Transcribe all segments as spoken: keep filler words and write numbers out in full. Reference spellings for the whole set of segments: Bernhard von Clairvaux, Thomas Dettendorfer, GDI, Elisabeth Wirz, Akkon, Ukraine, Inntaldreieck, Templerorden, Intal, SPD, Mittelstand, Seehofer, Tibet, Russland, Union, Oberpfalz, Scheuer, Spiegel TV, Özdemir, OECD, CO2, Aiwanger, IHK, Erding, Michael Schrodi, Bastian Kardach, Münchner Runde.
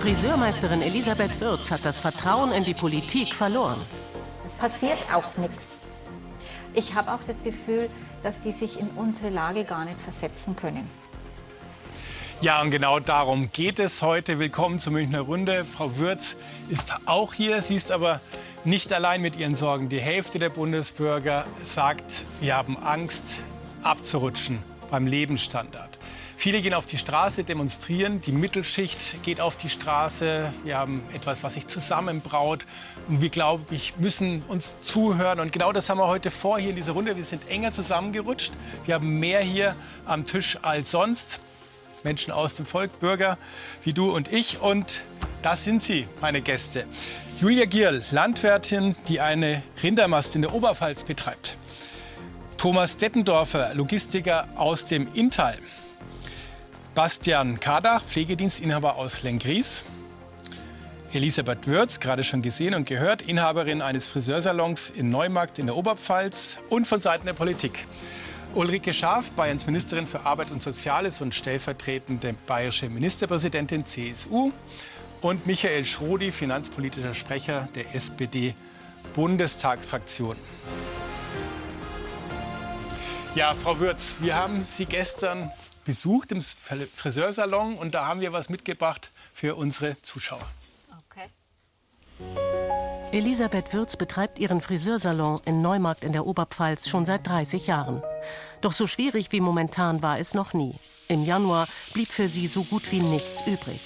Friseurmeisterin Elisabeth Wirz hat das Vertrauen in die Politik verloren. Es passiert auch nichts. Ich habe auch das Gefühl, dass die sich in unsere Lage gar nicht versetzen können. Ja, und genau darum geht es heute. Willkommen zur Münchner Runde. Frau Wirz ist auch hier. Sie ist aber nicht allein mit ihren Sorgen. Die Hälfte der Bundesbürger sagt, wir haben Angst, abzurutschen beim Lebensstandard. Viele gehen auf die Straße, demonstrieren. Die Mittelschicht geht auf die Straße. Wir haben etwas, was sich zusammenbraut. Und wir, glaube ich, müssen uns zuhören. Und genau das haben wir heute vor hier in dieser Runde. Wir sind enger zusammengerutscht. Wir haben mehr hier am Tisch als sonst. Menschen aus dem Volk, Bürger wie du und ich. Und da sind sie, meine Gäste. Julia Gierl, Landwirtin, die eine Rindermast in der Oberpfalz betreibt. Thomas Dettendorfer, Logistiker aus dem Intal. Bastian Kardach, Pflegedienstinhaber aus Lenggries. Elisabeth Wirz, gerade schon gesehen und gehört, Inhaberin eines Friseursalons in Neumarkt in der Oberpfalz und von Seiten der Politik. Ulrike Scharf, Bayerns Ministerin für Arbeit und Soziales und stellvertretende bayerische Ministerpräsidentin C S U. Und Michael Schrodi, finanzpolitischer Sprecher der S P D-Bundestagsfraktion. Ja, Frau Wirz, wir haben Sie gestern besucht im Friseursalon und da haben wir was mitgebracht für unsere Zuschauer. Okay. Elisabeth Wirz betreibt ihren Friseursalon in Neumarkt in der Oberpfalz schon seit dreißig Jahren. Doch so schwierig wie momentan war es noch nie. Im Januar blieb für sie so gut wie nichts übrig.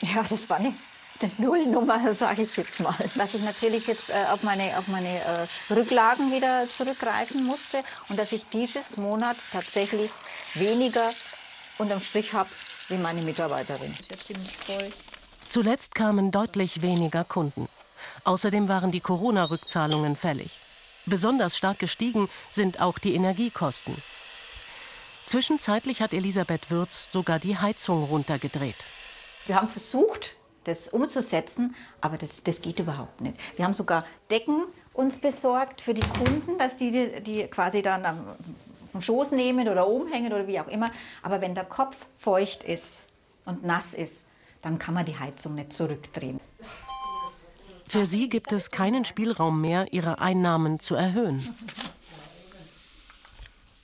Ja, das war nicht eine Nullnummer, sage ich jetzt mal. Dass ich natürlich jetzt äh, auf meine, auf meine äh, Rücklagen wieder zurückgreifen musste und dass ich dieses Monat tatsächlich weniger unterm Strich habe wie meine Mitarbeiterin. Zuletzt kamen deutlich weniger Kunden. Außerdem waren die Corona-Rückzahlungen fällig. Besonders stark gestiegen sind auch die Energiekosten. Zwischenzeitlich hat Elisabeth Wirz sogar die Heizung runtergedreht. Wir haben versucht, das umzusetzen, aber das, das geht überhaupt nicht. Wir haben sogar Decken uns besorgt für die Kunden, dass die, die, die quasi dann am vom Schoß nehmen oder umhängen oder wie auch immer. Aber wenn der Kopf feucht ist und nass ist, dann kann man die Heizung nicht zurückdrehen. Für sie gibt es keinen Spielraum mehr, ihre Einnahmen zu erhöhen.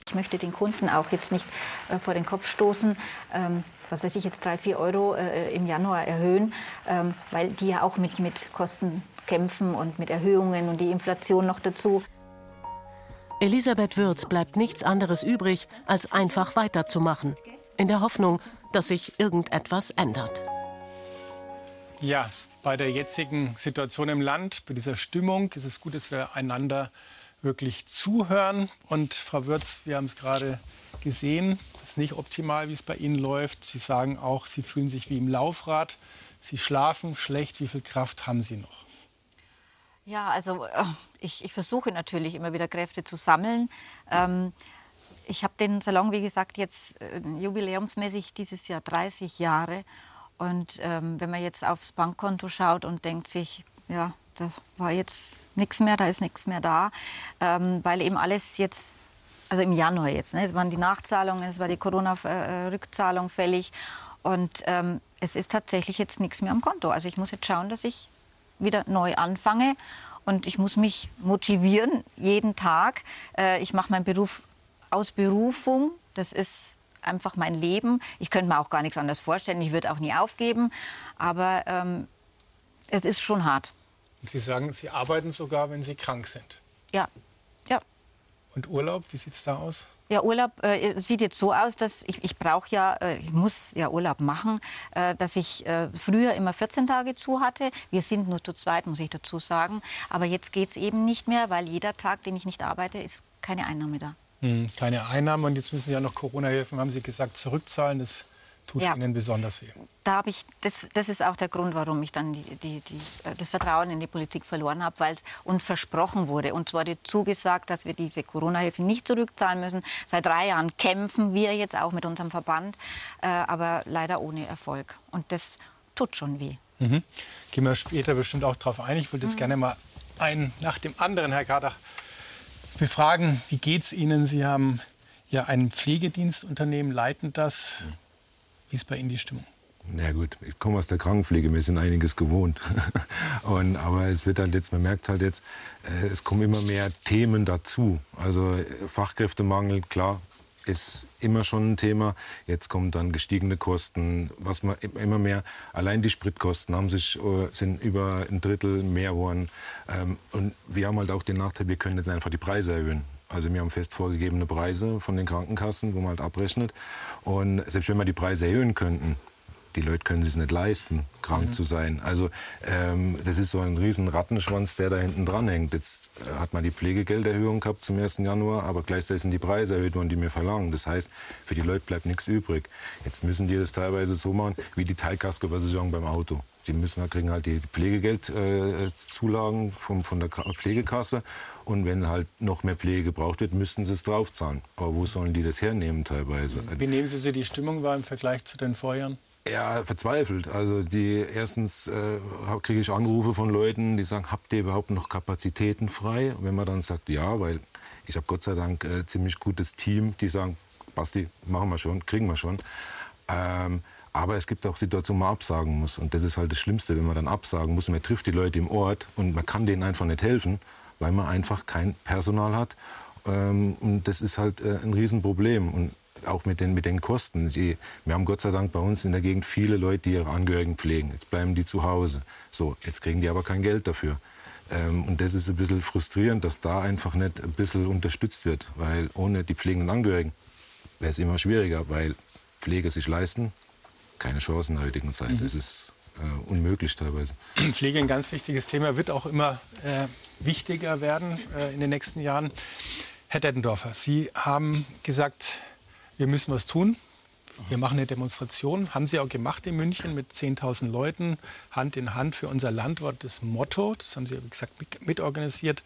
Ich möchte den Kunden auch jetzt nicht äh, vor den Kopf stoßen, ähm, was weiß ich jetzt, drei, vier Euro äh, im Januar erhöhen, ähm, weil die ja auch mit, mit Kosten kämpfen und mit Erhöhungen und die Inflation noch dazu. Elisabeth Wirz bleibt nichts anderes übrig, als einfach weiterzumachen. In der Hoffnung, dass sich irgendetwas ändert. Ja, bei der jetzigen Situation im Land, bei dieser Stimmung, ist es gut, dass wir einander wirklich zuhören. Und Frau Wirz, wir haben es gerade gesehen, es ist nicht optimal, wie es bei Ihnen läuft. Sie sagen auch, Sie fühlen sich wie im Laufrad. Sie schlafen schlecht. Wie viel Kraft haben Sie noch? Ja, also ich, ich versuche natürlich immer wieder Kräfte zu sammeln. Ähm, ich habe den Salon, wie gesagt, jetzt äh, jubiläumsmäßig dieses Jahr dreißig Jahre. Und ähm, wenn man jetzt aufs Bankkonto schaut und denkt sich, ja, da war jetzt nichts mehr, da ist nichts mehr da, ähm, weil eben alles jetzt, also im Januar jetzt, ne, es waren die Nachzahlungen, es war die Corona-Rückzahlung fällig und ähm, es ist tatsächlich jetzt nichts mehr am Konto. Also ich muss jetzt schauen, dass ich wieder neu anfange und ich muss mich motivieren jeden Tag. Ich mache meinen Beruf aus Berufung, das ist einfach mein Leben. Ich könnte mir auch gar nichts anderes vorstellen, ich würde auch nie aufgeben, aber ähm, es ist schon hart. Und Sie sagen, Sie arbeiten sogar, wenn Sie krank sind? Ja, ja. Und Urlaub, wie sieht es da aus? Ja, Urlaub äh, sieht jetzt so aus, dass ich, ich brauche ja, äh, ich muss ja Urlaub machen, äh, dass ich äh, früher immer vierzehn Tage zu hatte. Wir sind nur zu zweit, muss ich dazu sagen. Aber jetzt geht es eben nicht mehr, weil jeder Tag, den ich nicht arbeite, ist keine Einnahme da. Hm, keine Einnahmen und jetzt müssen Sie ja noch Corona-Hilfen, haben Sie gesagt, zurückzahlen. Das tut ja Ihnen besonders weh. Da hab ich, das, das ist auch der Grund, warum ich dann die, die, die, das Vertrauen in die Politik verloren habe, weil es uns versprochen wurde. Uns wurde zugesagt, dass wir diese Corona-Hilfe nicht zurückzahlen müssen. Seit drei Jahren kämpfen wir jetzt auch mit unserem Verband, äh, aber leider ohne Erfolg. Und das tut schon weh. Mhm. Gehen wir später bestimmt auch drauf ein. Ich würde jetzt mhm. gerne mal einen nach dem anderen, Herr Kardach, befragen. Wie geht's Ihnen? Sie haben ja ein Pflegedienstunternehmen, leiten das. Wie ist bei Ihnen die Stimmung? Na gut, ich komme aus der Krankenpflege, wir sind einiges gewohnt. Und, aber es wird halt jetzt, man merkt halt jetzt, es kommen immer mehr Themen dazu. Also Fachkräftemangel, klar, ist immer schon ein Thema. Jetzt kommen dann gestiegene Kosten, was man immer mehr, allein die Spritkosten haben sich, sind über ein Drittel mehr geworden. Und wir haben halt auch den Nachteil, wir können jetzt einfach die Preise erhöhen. Also wir haben fest vorgegebene Preise von den Krankenkassen, wo man halt abrechnet. Und selbst wenn wir die Preise erhöhen könnten, die Leute können es nicht leisten, krank mhm. zu sein. Also ähm, das ist so ein riesen Rattenschwanz, der da hinten dran hängt. Jetzt hat man die Pflegegelderhöhung gehabt zum ersten Januar, aber gleichzeitig sind die Preise erhöht worden, die wir verlangen. Das heißt, für die Leute bleibt nichts übrig. Jetzt müssen die das teilweise so machen wie die Teilkaskoversicherung beim Auto. Sie müssen, kriegen halt die Pflegegeldzulagen äh, von, von der Pflegekasse. Und wenn halt noch mehr Pflege gebraucht wird, müssten sie es draufzahlen. Aber wo sollen die das hernehmen teilweise? Wie nehmen Sie sich die Stimmung wahr im Vergleich zu den Vorjahren? Ja, verzweifelt. Also die, erstens äh, kriege ich Anrufe von Leuten, die sagen, habt ihr überhaupt noch Kapazitäten frei? Und wenn man dann sagt, ja, weil ich habe Gott sei Dank ein äh, ziemlich gutes Team, die sagen, Basti, machen wir schon, kriegen wir schon. Ähm, aber es gibt auch Situationen, wo man absagen muss. Und das ist halt das Schlimmste, wenn man dann absagen muss. Man trifft die Leute im Ort und man kann denen einfach nicht helfen, weil man einfach kein Personal hat. Ähm, und das ist halt äh, ein Riesenproblem. Und auch mit den, mit den Kosten. Die, wir haben Gott sei Dank bei uns in der Gegend viele Leute, die ihre Angehörigen pflegen. Jetzt bleiben die zu Hause. So, jetzt kriegen die aber kein Geld dafür. Ähm, und das ist ein bisschen frustrierend, dass da einfach nicht ein bisschen unterstützt wird. Weil ohne die pflegenden Angehörigen wäre es immer schwieriger, weil Pflege sich leisten, keine Chancen in der heutigen Zeit. Mhm. Es ist äh, unmöglich teilweise. Pflege, ein ganz wichtiges Thema, wird auch immer äh, wichtiger werden äh, in den nächsten Jahren. Herr Dettendorfer, Sie haben gesagt, wir müssen was tun. Wir machen eine Demonstration. Haben Sie auch gemacht in München mit zehntausend Leuten. Hand in Hand für unser Land war das Motto. Das haben Sie, wie gesagt, mitorganisiert.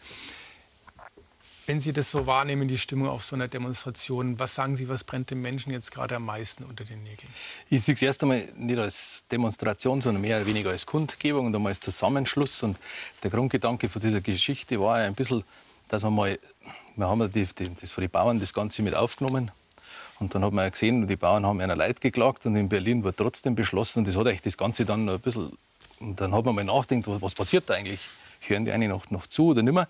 Wenn Sie das so wahrnehmen, die Stimmung auf so einer Demonstration, was sagen Sie, was brennt den Menschen jetzt gerade am meisten unter den Nägeln? Ich sehe es erst einmal nicht als Demonstration, sondern mehr oder weniger als Kundgebung und einmal als Zusammenschluss. Und der Grundgedanke von dieser Geschichte war ja ein bisschen, dass wir mal, wir haben ja das für die Bauern das Ganze mit aufgenommen. Und dann hat man ja gesehen, die Bauern haben einer Leid geklagt und in Berlin wurde trotzdem beschlossen. Und das hat eigentlich das Ganze dann ein bisschen. Und dann hat man mal nachgedacht, was passiert da eigentlich? Hören die einen noch, noch zu oder nicht mehr?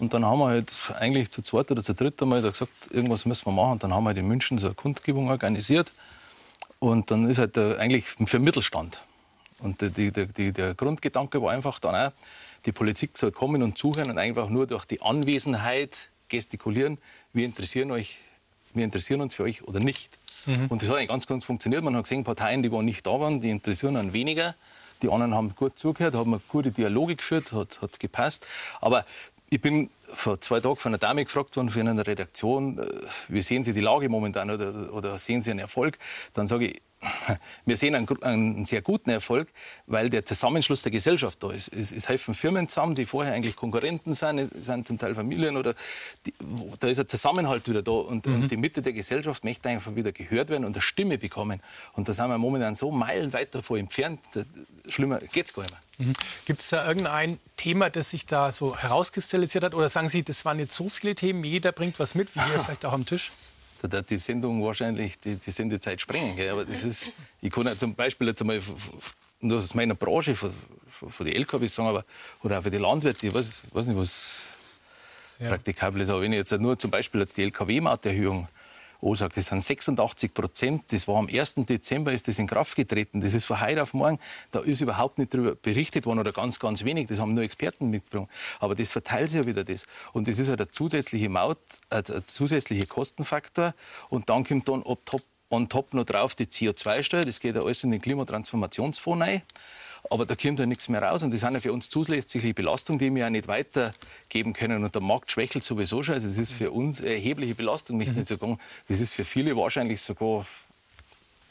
Und dann haben wir halt eigentlich zu zweit oder zu dritt einmal da gesagt, irgendwas müssen wir machen. Und dann haben wir halt in München so eine Kundgebung organisiert. Und dann ist halt eigentlich für den Mittelstand. Und die, die, die, der Grundgedanke war einfach dann auch, die Politik soll kommen und zuhören und einfach nur durch die Anwesenheit gestikulieren. Wir interessieren euch. Wir interessieren uns für euch oder nicht. Mhm. Und das hat ganz gut funktioniert. Man hat gesehen, Parteien, die nicht da waren, die interessieren einen weniger. Die anderen haben gut zugehört, haben gute Dialoge geführt, hat, hat gepasst. Aber ich bin vor zwei Tagen von einer Dame gefragt worden, von einer Redaktion, wie sehen Sie die Lage momentan oder, oder sehen Sie einen Erfolg? Dann sage ich, wir sehen einen, einen sehr guten Erfolg, weil der Zusammenschluss der Gesellschaft da ist. Es, es helfen Firmen zusammen, die vorher eigentlich Konkurrenten sind, es sind zum Teil Familien. Oder die, da ist ein Zusammenhalt wieder da. Und, mhm. und die Mitte der Gesellschaft möchte einfach wieder gehört werden und eine Stimme bekommen. Und da sind wir momentan so meilenweit davon entfernt. Schlimmer geht es gar nicht mehr. Mhm. Gibt es da irgendein Thema, das sich da so herauskristallisiert hat? Oder sagen Sie, das waren jetzt so viele Themen, jeder bringt was mit, wie hier vielleicht auch am Tisch? Die Sendung wahrscheinlich, die, die Sendezeit sprengen. Gell? Aber das ist, ich kann ja zum Beispiel jetzt einmal nur aus meiner Branche, von, von den L K Ws sagen, aber, oder auch für die Landwirte, ich weiß, weiß nicht, was ja. praktikabel ist. Aber wenn ich jetzt nur zum Beispiel jetzt die L K W-Mauterhöhung ansage, das sind sechsundachtzig Prozent, das war am ersten Dezember ist das in Kraft getreten, das ist von heute auf morgen, da ist überhaupt nicht darüber berichtet worden oder ganz, ganz wenig, das haben nur Experten mitgebracht. Aber das verteilt sich ja wieder das. Und das ist halt eine zusätzliche Maut, ein, ein zusätzlicher Kostenfaktor. Und dann kommt dann on top, on top noch drauf die C O zwei Steuer, das geht ja alles in den Klimatransformationsfonds rein. Aber da kommt ja nichts mehr raus. Und das sind ja für uns zusätzliche Belastungen, die wir auch nicht weitergeben können. Und der Markt schwächelt sowieso schon. Also das ist für uns eine erhebliche Belastung, möchte ich nicht sagen. Das ist für viele wahrscheinlich sogar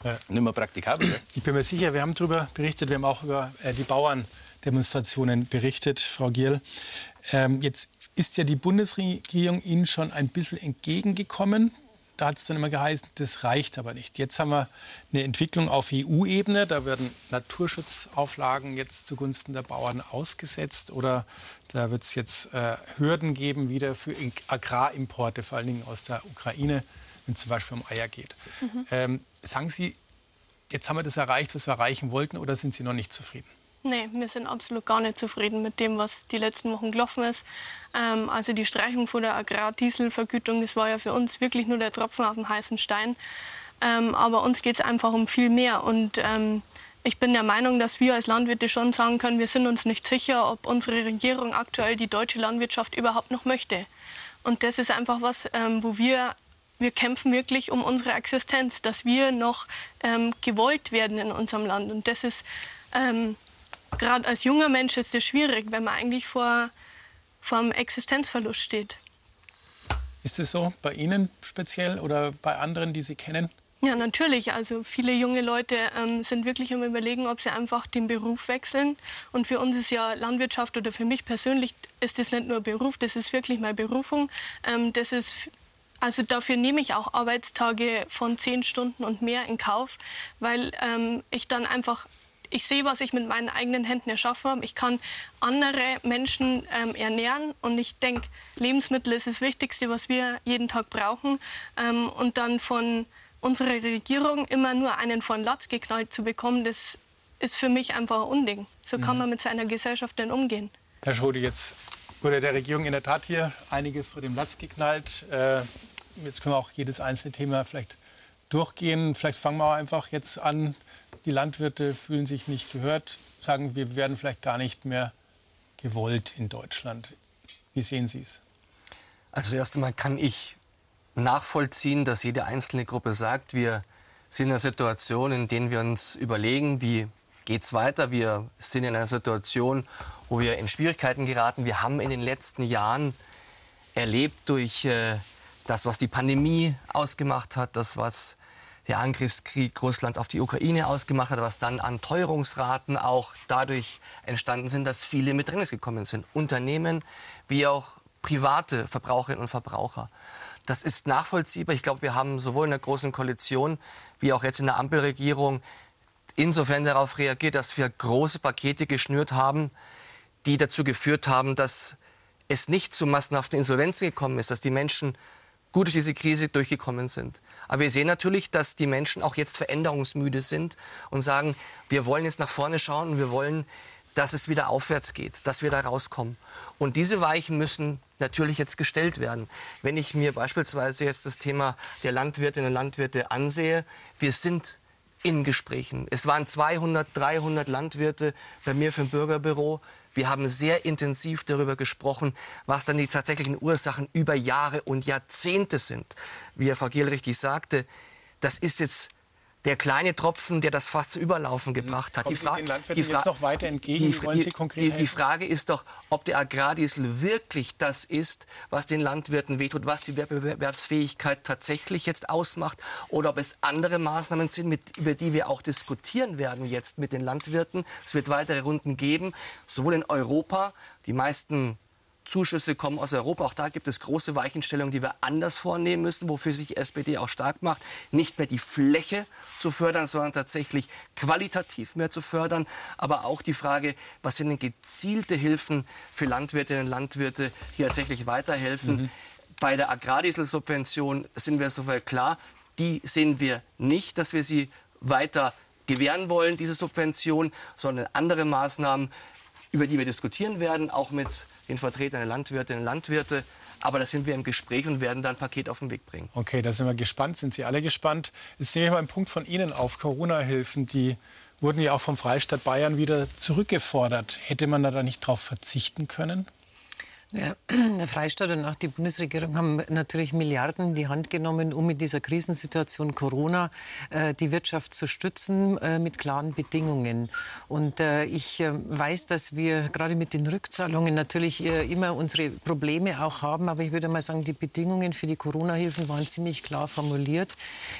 ja. nicht mehr praktikabel. Ich bin mir sicher, wir haben darüber berichtet. Wir haben auch über die Bauerndemonstrationen berichtet, Frau Gierl. Ähm, jetzt ist ja die Bundesregierung Ihnen schon ein bisschen entgegengekommen. Da hat es dann immer geheißen, das reicht aber nicht. Jetzt haben wir eine Entwicklung auf E U-Ebene. Da werden Naturschutzauflagen jetzt zugunsten der Bauern ausgesetzt. Oder da wird es jetzt äh, Hürden geben wieder für Agrarimporte, vor allen Dingen aus der Ukraine, wenn es zum Beispiel um Eier geht. Mhm. Ähm, sagen Sie, jetzt haben wir das erreicht, was wir erreichen wollten, oder sind Sie noch nicht zufrieden? Nein, wir sind absolut gar nicht zufrieden mit dem, was die letzten Wochen gelaufen ist. Ähm, also die Streichung von der Agrardieselvergütung, das war ja für uns wirklich nur der Tropfen auf dem heißen Stein. Ähm, aber uns geht es einfach um viel mehr. Und ähm, ich bin der Meinung, dass wir als Landwirte schon sagen können, wir sind uns nicht sicher, ob unsere Regierung aktuell die deutsche Landwirtschaft überhaupt noch möchte. Und das ist einfach was, ähm, wo wir... Wir kämpfen wirklich um unsere Existenz, dass wir noch ähm, gewollt werden in unserem Land. Und das ist, ähm, gerade als junger Mensch ist das schwierig, wenn man eigentlich vor, vor einem Existenzverlust steht. Ist das so bei Ihnen speziell oder bei anderen, die Sie kennen? Ja, natürlich. Also viele junge Leute ähm, sind wirklich am Überlegen, ob sie einfach den Beruf wechseln. Und für uns ist ja Landwirtschaft, oder für mich persönlich ist das nicht nur Beruf, das ist wirklich meine Berufung. Ähm, das ist... Also dafür nehme ich auch Arbeitstage von zehn Stunden und mehr in Kauf, weil ähm, ich dann einfach, ich sehe, was ich mit meinen eigenen Händen erschaffen habe. Ich kann andere Menschen ähm, ernähren und ich denke, Lebensmittel ist das Wichtigste, was wir jeden Tag brauchen. Ähm, und dann von unserer Regierung immer nur einen von Latz geknallt zu bekommen, das ist für mich einfach ein Unding. So kann man mit seiner Gesellschaft denn umgehen. Herr Schrodi, jetzt wurde der Regierung in der Tat hier einiges vor dem Latz geknallt. Äh Jetzt können wir auch jedes einzelne Thema vielleicht durchgehen. Vielleicht fangen wir einfach jetzt an. Die Landwirte fühlen sich nicht gehört, sagen, wir werden vielleicht gar nicht mehr gewollt in Deutschland. Wie sehen Sie es? Also erst einmal kann ich nachvollziehen, dass jede einzelne Gruppe sagt, wir sind in einer Situation, in der wir uns überlegen, wie geht es weiter. Wir sind in einer Situation, wo wir in Schwierigkeiten geraten. Wir haben in den letzten Jahren erlebt durch... Äh, Das, was die Pandemie ausgemacht hat, das, was der Angriffskrieg Russlands auf die Ukraine ausgemacht hat, was dann an Teuerungsraten auch dadurch entstanden sind, dass viele mit Bedrängnis gekommen sind. Unternehmen wie auch private Verbraucherinnen und Verbraucher. Das ist nachvollziehbar. Ich glaube, wir haben sowohl in der Großen Koalition wie auch jetzt in der Ampelregierung insofern darauf reagiert, dass wir große Pakete geschnürt haben, die dazu geführt haben, dass es nicht zu massenhaften Insolvenzen gekommen ist, dass die Menschen gut durch diese Krise durchgekommen sind. Aber wir sehen natürlich, dass die Menschen auch jetzt veränderungsmüde sind und sagen, wir wollen jetzt nach vorne schauen und wir wollen, dass es wieder aufwärts geht, dass wir da rauskommen. Und diese Weichen müssen natürlich jetzt gestellt werden. Wenn ich mir beispielsweise jetzt das Thema der Landwirtinnen und Landwirte ansehe, wir sind in Gesprächen. Es waren zweihundert, dreihundert Landwirte bei mir für ein Bürgerbüro. Wir haben sehr intensiv darüber gesprochen, was dann die tatsächlichen Ursachen über Jahre und Jahrzehnte sind. Wie Frau Gierl richtig sagte, das ist jetzt der kleine Tropfen, der das Fass zu überlaufen gebracht hat. Die, Fra die, Fra jetzt noch weiter entgegen? Die, Wollen Sie konkret die, die Frage ist doch, ob der Agrardiesel wirklich das ist, was den Landwirten wehtut, was die Wettbewerbsfähigkeit tatsächlich jetzt ausmacht, oder ob es andere Maßnahmen sind, mit, über die wir auch diskutieren werden jetzt mit den Landwirten. Es wird weitere Runden geben, sowohl in Europa, die meisten Zuschüsse kommen aus Europa. Auch da gibt es große Weichenstellungen, die wir anders vornehmen müssen, wofür sich die S P D auch stark macht. Nicht mehr die Fläche zu fördern, sondern tatsächlich qualitativ mehr zu fördern. Aber auch die Frage, was sind denn gezielte Hilfen für Landwirtinnen und Landwirte, die tatsächlich weiterhelfen. Mhm. Bei der Agrardieselsubvention sind wir soweit klar. Die sehen wir nicht, dass wir sie weiter gewähren wollen, diese Subvention, sondern andere Maßnahmen, über die wir diskutieren werden, auch mit den Vertretern der Landwirtinnen und Landwirte. Aber da sind wir im Gespräch und werden dann ein Paket auf den Weg bringen. Okay, da sind wir gespannt, sind Sie alle gespannt. Jetzt nehme ich mal einen Punkt von Ihnen auf, Corona-Hilfen. Die wurden ja auch vom Freistaat Bayern wieder zurückgefordert. Hätte man da nicht darauf verzichten können? Ja, der Freistaat und auch die Bundesregierung haben natürlich Milliarden die Hand genommen, um in dieser Krisensituation Corona äh, die Wirtschaft zu stützen äh, mit klaren Bedingungen. Und äh, ich äh, weiß, dass wir gerade mit den Rückzahlungen natürlich äh, immer unsere Probleme auch haben. Aber ich würde mal sagen, die Bedingungen für die Corona-Hilfen waren ziemlich klar formuliert.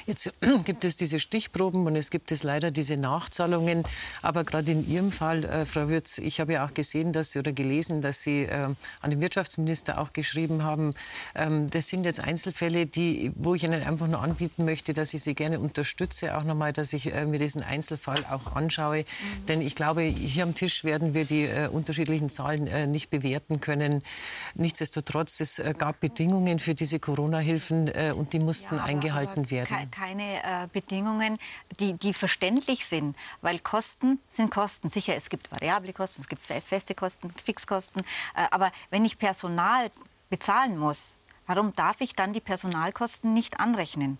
Jetzt äh, gibt es diese Stichproben und es gibt es leider diese Nachzahlungen. Aber gerade in Ihrem Fall, äh, Frau Wirz, ich habe ja auch gesehen, dass Sie oder gelesen, dass Sie äh, an dem Wirtschaftsminister auch geschrieben haben, ähm, das sind jetzt Einzelfälle, die, wo ich Ihnen einfach nur anbieten möchte, dass ich Sie gerne unterstütze, auch nochmal, dass ich äh, mir diesen Einzelfall auch anschaue. Mhm. Denn ich glaube, hier am Tisch werden wir die äh, unterschiedlichen Zahlen äh, nicht bewerten können. Nichtsdestotrotz, es äh, gab Bedingungen für diese Corona-Hilfen äh, und die mussten ja, aber, eingehalten aber werden. Keine äh, Bedingungen, die, die verständlich sind, weil Kosten sind Kosten. Sicher, es gibt variable Kosten, es gibt feste Kosten, Fixkosten. Äh, aber wenn ich Personal bezahlen muss, warum darf ich dann die Personalkosten nicht anrechnen?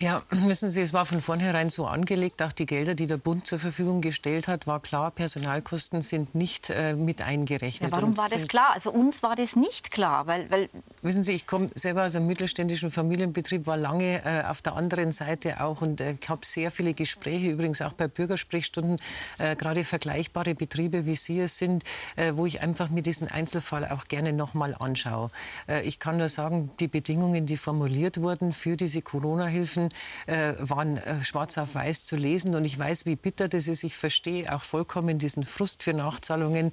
Ja, wissen Sie, es war von vornherein so angelegt, auch die Gelder, die der Bund zur Verfügung gestellt hat, war klar, Personalkosten sind nicht äh, mit eingerechnet. Ja, warum war das klar? Also uns war das nicht klar, weil... weil wissen Sie, ich komme selber aus einem mittelständischen Familienbetrieb, war lange äh, auf der anderen Seite auch und äh, ich habe sehr viele Gespräche, übrigens auch bei Bürgersprechstunden, äh, gerade vergleichbare Betriebe, wie Sie es sind, äh, wo ich einfach mir diesen Einzelfall auch gerne nochmal anschaue. Äh, ich kann nur sagen, die Bedingungen, die formuliert wurden für diese Corona-Hilfen, waren schwarz auf weiß zu lesen. Und ich weiß, wie bitter das ist. Ich verstehe auch vollkommen diesen Frust für Nachzahlungen.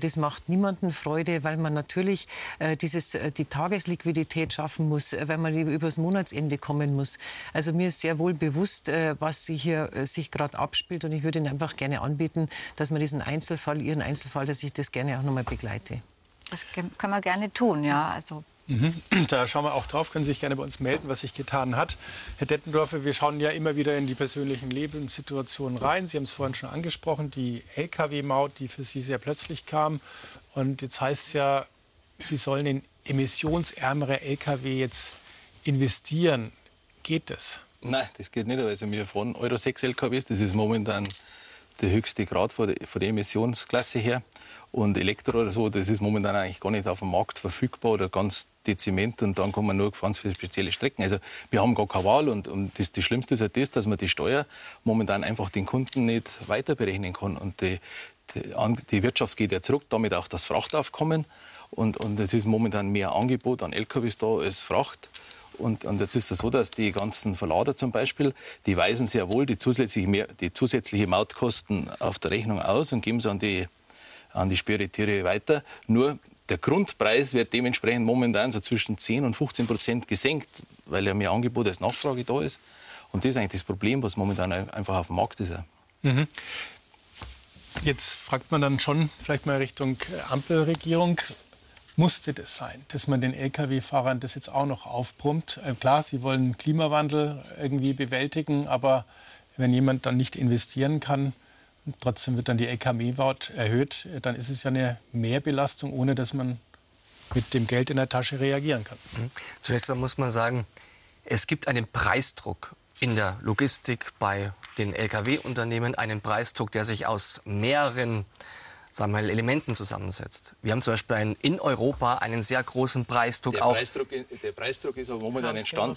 Das macht niemandem Freude, weil man natürlich dieses, die Tagesliquidität schaffen muss, weil man übers Monatsende kommen muss. Also mir ist sehr wohl bewusst, was hier sich gerade abspielt. Und ich würde Ihnen einfach gerne anbieten, dass man diesen Einzelfall, Ihren Einzelfall, dass ich das gerne auch nochmal begleite. Das können wir gerne tun, ja. Also Mhm. Da schauen wir auch drauf, können Sie sich gerne bei uns melden, was sich getan hat. Herr Dettendorfer, wir schauen ja immer wieder in die persönlichen Lebenssituationen rein. Sie haben es vorhin schon angesprochen, die L K W-Maut, die für Sie sehr plötzlich kam. Und jetzt heißt es ja, Sie sollen in emissionsärmere L K W jetzt investieren. Geht das? Nein, das geht nicht. Also wir fahren Euro sechs L K Ws, das ist momentan der höchste Grad von der, von der Emissionsklasse her. Und Elektro oder so, das ist momentan eigentlich gar nicht auf dem Markt verfügbar oder ganz deziment. Und dann kann man nur gefahren für spezielle Strecken. Also wir haben gar keine Wahl. Und, und das, das Schlimmste ist ja das, dass man die Steuer momentan einfach den Kunden nicht weiter berechnen kann. Und die, die, die Wirtschaft geht ja zurück, damit auch das Frachtaufkommen. Und, und es ist momentan mehr Angebot an L K Ws da als Fracht. Und, und jetzt ist es so, dass die ganzen Verlader zum Beispiel, die weisen sehr wohl die zusätzliche, mehr, die zusätzliche Mautkosten auf der Rechnung aus und geben es an die, an die Spediteure weiter. Nur der Grundpreis wird dementsprechend momentan so zwischen zehn und fünfzehn Prozent gesenkt, weil ja mehr Angebot als Nachfrage da ist. Und das ist eigentlich das Problem, was momentan einfach auf dem Markt ist. Mhm. Jetzt fragt man dann schon vielleicht mal Richtung Ampelregierung. Musste das sein, dass man den L K W-Fahrern das jetzt auch noch aufbrummt? Äh, klar, sie wollen Klimawandel irgendwie bewältigen, aber wenn jemand dann nicht investieren kann, und trotzdem wird dann die L K W-Maut erhöht, dann ist es ja eine Mehrbelastung, ohne dass man mit dem Geld in der Tasche reagieren kann. Mhm. Zunächst mal muss man sagen, es gibt einen Preisdruck in der Logistik bei den L K W-Unternehmen, einen Preisdruck, der sich aus mehreren sagen wir, Elementen zusammensetzt. Wir haben zum Beispiel einen, in Europa einen sehr großen Preisdruck. Der, auf Preisdruck, der Preisdruck ist aber momentan entstanden.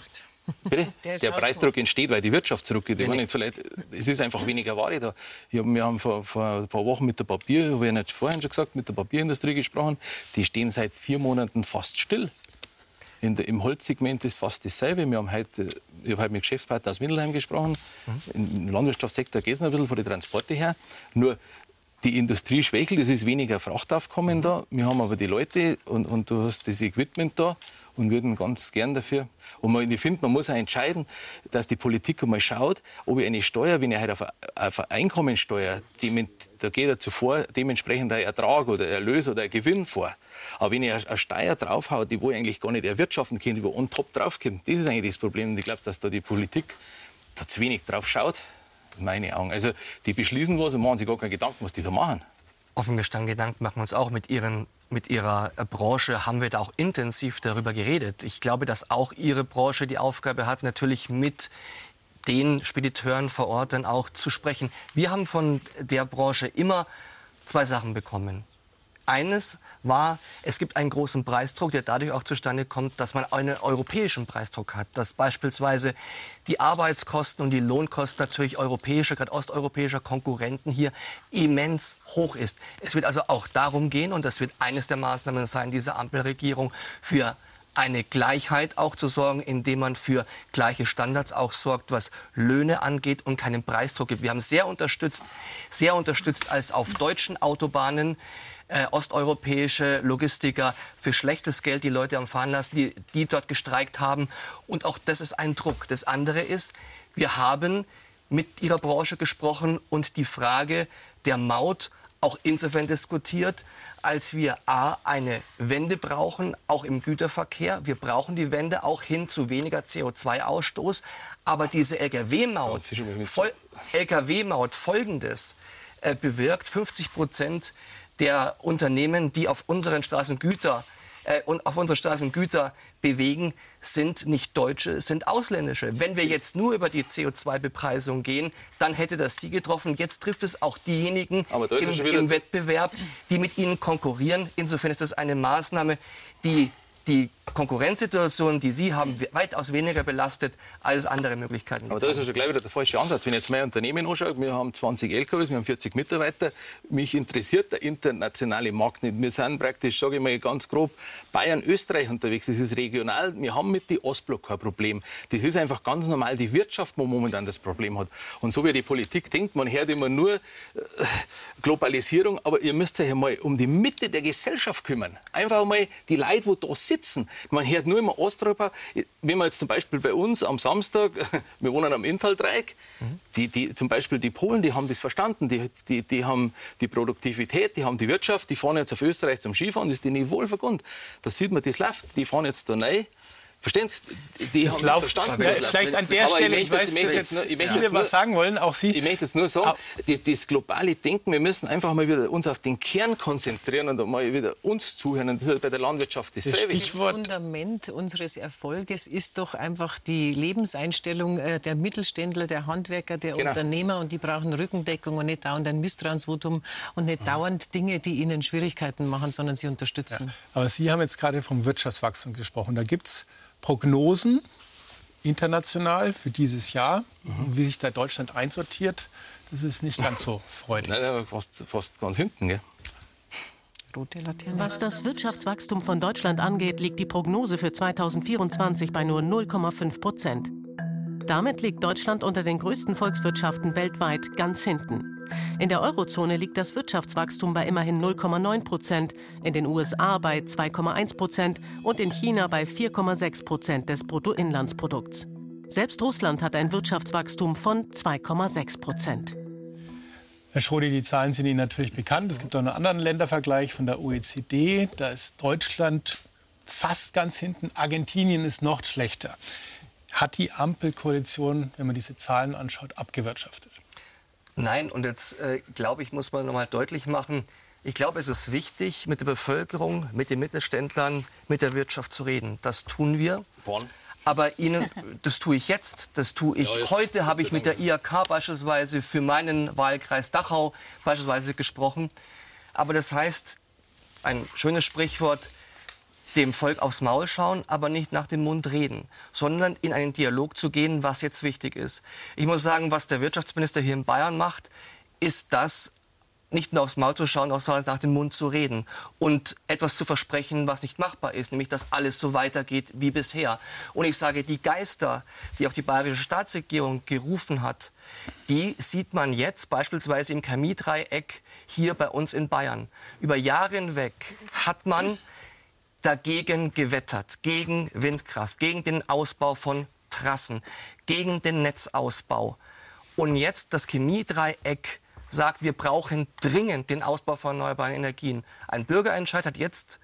Bitte? Der, der Preisdruck entsteht, weil die Wirtschaft zurückgeht. Ich meine, vielleicht, es ist einfach weniger Ware da. Ich hab, wir haben vor, vor ein paar Wochen mit der Papier, habe ich nicht vorhin schon gesagt, mit der Papierindustrie gesprochen. Die stehen seit vier Monaten fast still. In der, Im Holzsegment ist fast dasselbe. Wir haben heute, ich habe heute mit Geschäftspartnern aus Mindelheim gesprochen. Mhm. Im Landwirtschaftssektor geht es noch ein bisschen von den Transporten her. Nur die Industrie schwächelt, es ist weniger Frachtaufkommen da. Wir haben aber die Leute und, und du hast das Equipment da und würden ganz gern dafür. Und man, ich finde, man muss auch entscheiden, dass die Politik einmal schaut, ob ich eine Steuer, wenn ich halt auf, auf Einkommensteuer, die, da geht ja zuvor dementsprechend ein Ertrag oder Erlös oder ein Gewinn vor. Aber wenn ich eine Steuer draufhaut, die wo ich eigentlich gar nicht erwirtschaften kann, die wo on top draufkommt, das ist eigentlich das Problem. Und ich glaube, dass da die Politik da zu wenig drauf schaut. Meine Augen. Also die beschließen was und machen sich gar keinen Gedanken, was die da machen. Offen gestanden, Gedanken machen wir uns auch. Mit, ihren, mit ihrer Branche haben wir da auch intensiv darüber geredet. Ich glaube, dass auch Ihre Branche die Aufgabe hat, natürlich mit den Spediteuren vor Ort dann auch zu sprechen. Wir haben von der Branche immer zwei Sachen bekommen. Eines war, es gibt einen großen Preisdruck, der dadurch auch zustande kommt, dass man einen europäischen Preisdruck hat. Dass beispielsweise die Arbeitskosten und die Lohnkosten natürlich europäischer, gerade osteuropäischer Konkurrenten hier immens hoch ist. Es wird also auch darum gehen, und das wird eines der Maßnahmen sein, dieser Ampelregierung für eine Gleichheit auch zu sorgen, indem man für gleiche Standards auch sorgt, was Löhne angeht und keinen Preisdruck gibt. Wir haben sehr unterstützt, sehr unterstützt als auf deutschen Autobahnen äh, osteuropäische Logistiker für schlechtes Geld die Leute am Fahren lassen, die, die dort gestreikt haben. Und auch das ist ein Druck. Das andere ist, wir haben mit ihrer Branche gesprochen und die Frage der Maut auch insofern diskutiert, als wir a. eine Wende brauchen, auch im Güterverkehr. Wir brauchen die Wende auch hin zu weniger C O zwei Ausstoß. Aber diese L K W-Maut, Fol L K W-Maut Folgendes äh, bewirkt, fünfzig Prozent der Unternehmen, die auf unseren Straßen Güter äh, und auf unseren Straßen Güter bewegen, sind nicht deutsche, sind ausländische. Wenn wir jetzt nur über die C O zwei Bepreisung gehen, dann hätte das sie getroffen. Jetzt trifft es auch diejenigen im, im Wettbewerb, die mit ihnen konkurrieren. Insofern ist das eine Maßnahme, die die Konkurrenzsituation, die Sie haben, weitaus weniger belastet als andere Möglichkeiten. Aber das ist ja schon gleich wieder der falsche Ansatz. Wenn ich jetzt mein Unternehmen anschaue, wir haben zwanzig L K Ws, wir haben vierzig Mitarbeiter, mich interessiert der internationale Markt nicht. Wir sind praktisch, sage ich mal ganz grob, Bayern, Österreich unterwegs. Das ist regional. Wir haben mit dem Ostblock kein Problem. Das ist einfach ganz normal die Wirtschaft, wo momentan das Problem hat. Und so wie die Politik denkt, man hört immer nur äh, Globalisierung, aber ihr müsst euch einmal um die Mitte der Gesellschaft kümmern. Einfach einmal die Leute, wo da sitzen. Man hört nur immer Osteuropa. Wenn man jetzt zum Beispiel bei uns am Samstag, wir wohnen am Inntaldreieck, mhm. die, die, zum Beispiel die Polen, die haben das verstanden. Die, die, die haben die Produktivität, die haben die Wirtschaft, die fahren jetzt auf Österreich zum Skifahren, das ist denen wohl vergönnt. Da sieht man, das läuft. Die fahren jetzt da rein. Verstehen Sie? Die das haben läuft. Das verstanden. Ja, vielleicht an der aber Stelle, ich, ich weiß, dass jetzt, jetzt viele ja. was sagen wollen, auch Sie. Ich möchte jetzt nur sagen, das, das globale Denken, wir müssen einfach mal wieder uns auf den Kern konzentrieren und mal wieder uns zuhören. Und das ist bei der Landwirtschaft dasselbe. Das Fundament unseres Erfolges ist doch einfach die Lebenseinstellung der Mittelständler, der Handwerker, der genau. Unternehmer. Und die brauchen Rückendeckung und nicht dauernd ein Misstrauensvotum und nicht dauernd Dinge, die ihnen Schwierigkeiten machen, sondern sie unterstützen. Ja. Aber Sie haben jetzt gerade vom Wirtschaftswachstum gesprochen. Da gibt es Prognosen international für dieses Jahr, mhm. wie sich da Deutschland einsortiert, das ist nicht ganz so freudig. Nein, aber fast, fast ganz hinten, gell? Rote Laterne. Was das Wirtschaftswachstum von Deutschland angeht, liegt die Prognose für zweitausendvierundzwanzig bei nur null Komma fünf Prozent. Damit liegt Deutschland unter den größten Volkswirtschaften weltweit ganz hinten. In der Eurozone liegt das Wirtschaftswachstum bei immerhin null Komma neun Prozent, in den U S A bei zwei Komma eins Prozent und in China bei vier Komma sechs Prozent des Bruttoinlandsprodukts. Selbst Russland hat ein Wirtschaftswachstum von zwei Komma sechs Prozent. Herr Schrodi, die Zahlen sind Ihnen natürlich bekannt. Es gibt auch einen anderen Ländervergleich von der O E C D. Da ist Deutschland fast ganz hinten. Argentinien ist noch schlechter. Hat die Ampelkoalition, wenn man diese Zahlen anschaut, abgewirtschaftet? Nein, und jetzt, äh, glaube ich, muss man noch mal deutlich machen, ich glaube, es ist wichtig, mit der Bevölkerung, mit den Mittelständlern, mit der Wirtschaft zu reden. Das tun wir. Born. Aber Ihnen, das tue ich jetzt, das tue ich ja, jetzt heute, habe ich mit der I H K beispielsweise für meinen Wahlkreis Dachau beispielsweise gesprochen. Aber das heißt, ein schönes Sprichwort, dem Volk aufs Maul schauen, aber nicht nach dem Mund reden, sondern in einen Dialog zu gehen, was jetzt wichtig ist. Ich muss sagen, was der Wirtschaftsminister hier in Bayern macht, ist das, nicht nur aufs Maul zu schauen, sondern nach dem Mund zu reden und etwas zu versprechen, was nicht machbar ist, nämlich, dass alles so weitergeht wie bisher. Und ich sage, die Geister, die auch die bayerische Staatsregierung gerufen hat, die sieht man jetzt beispielsweise im Chemiedreieck hier bei uns in Bayern. Über Jahre hinweg hat man dagegen gewettert, gegen Windkraft, gegen den Ausbau von Trassen, gegen den Netzausbau. Und jetzt das Chemiedreieck sagt, wir brauchen dringend den Ausbau von erneuerbaren Energien. Ein Bürgerentscheid hat jetzt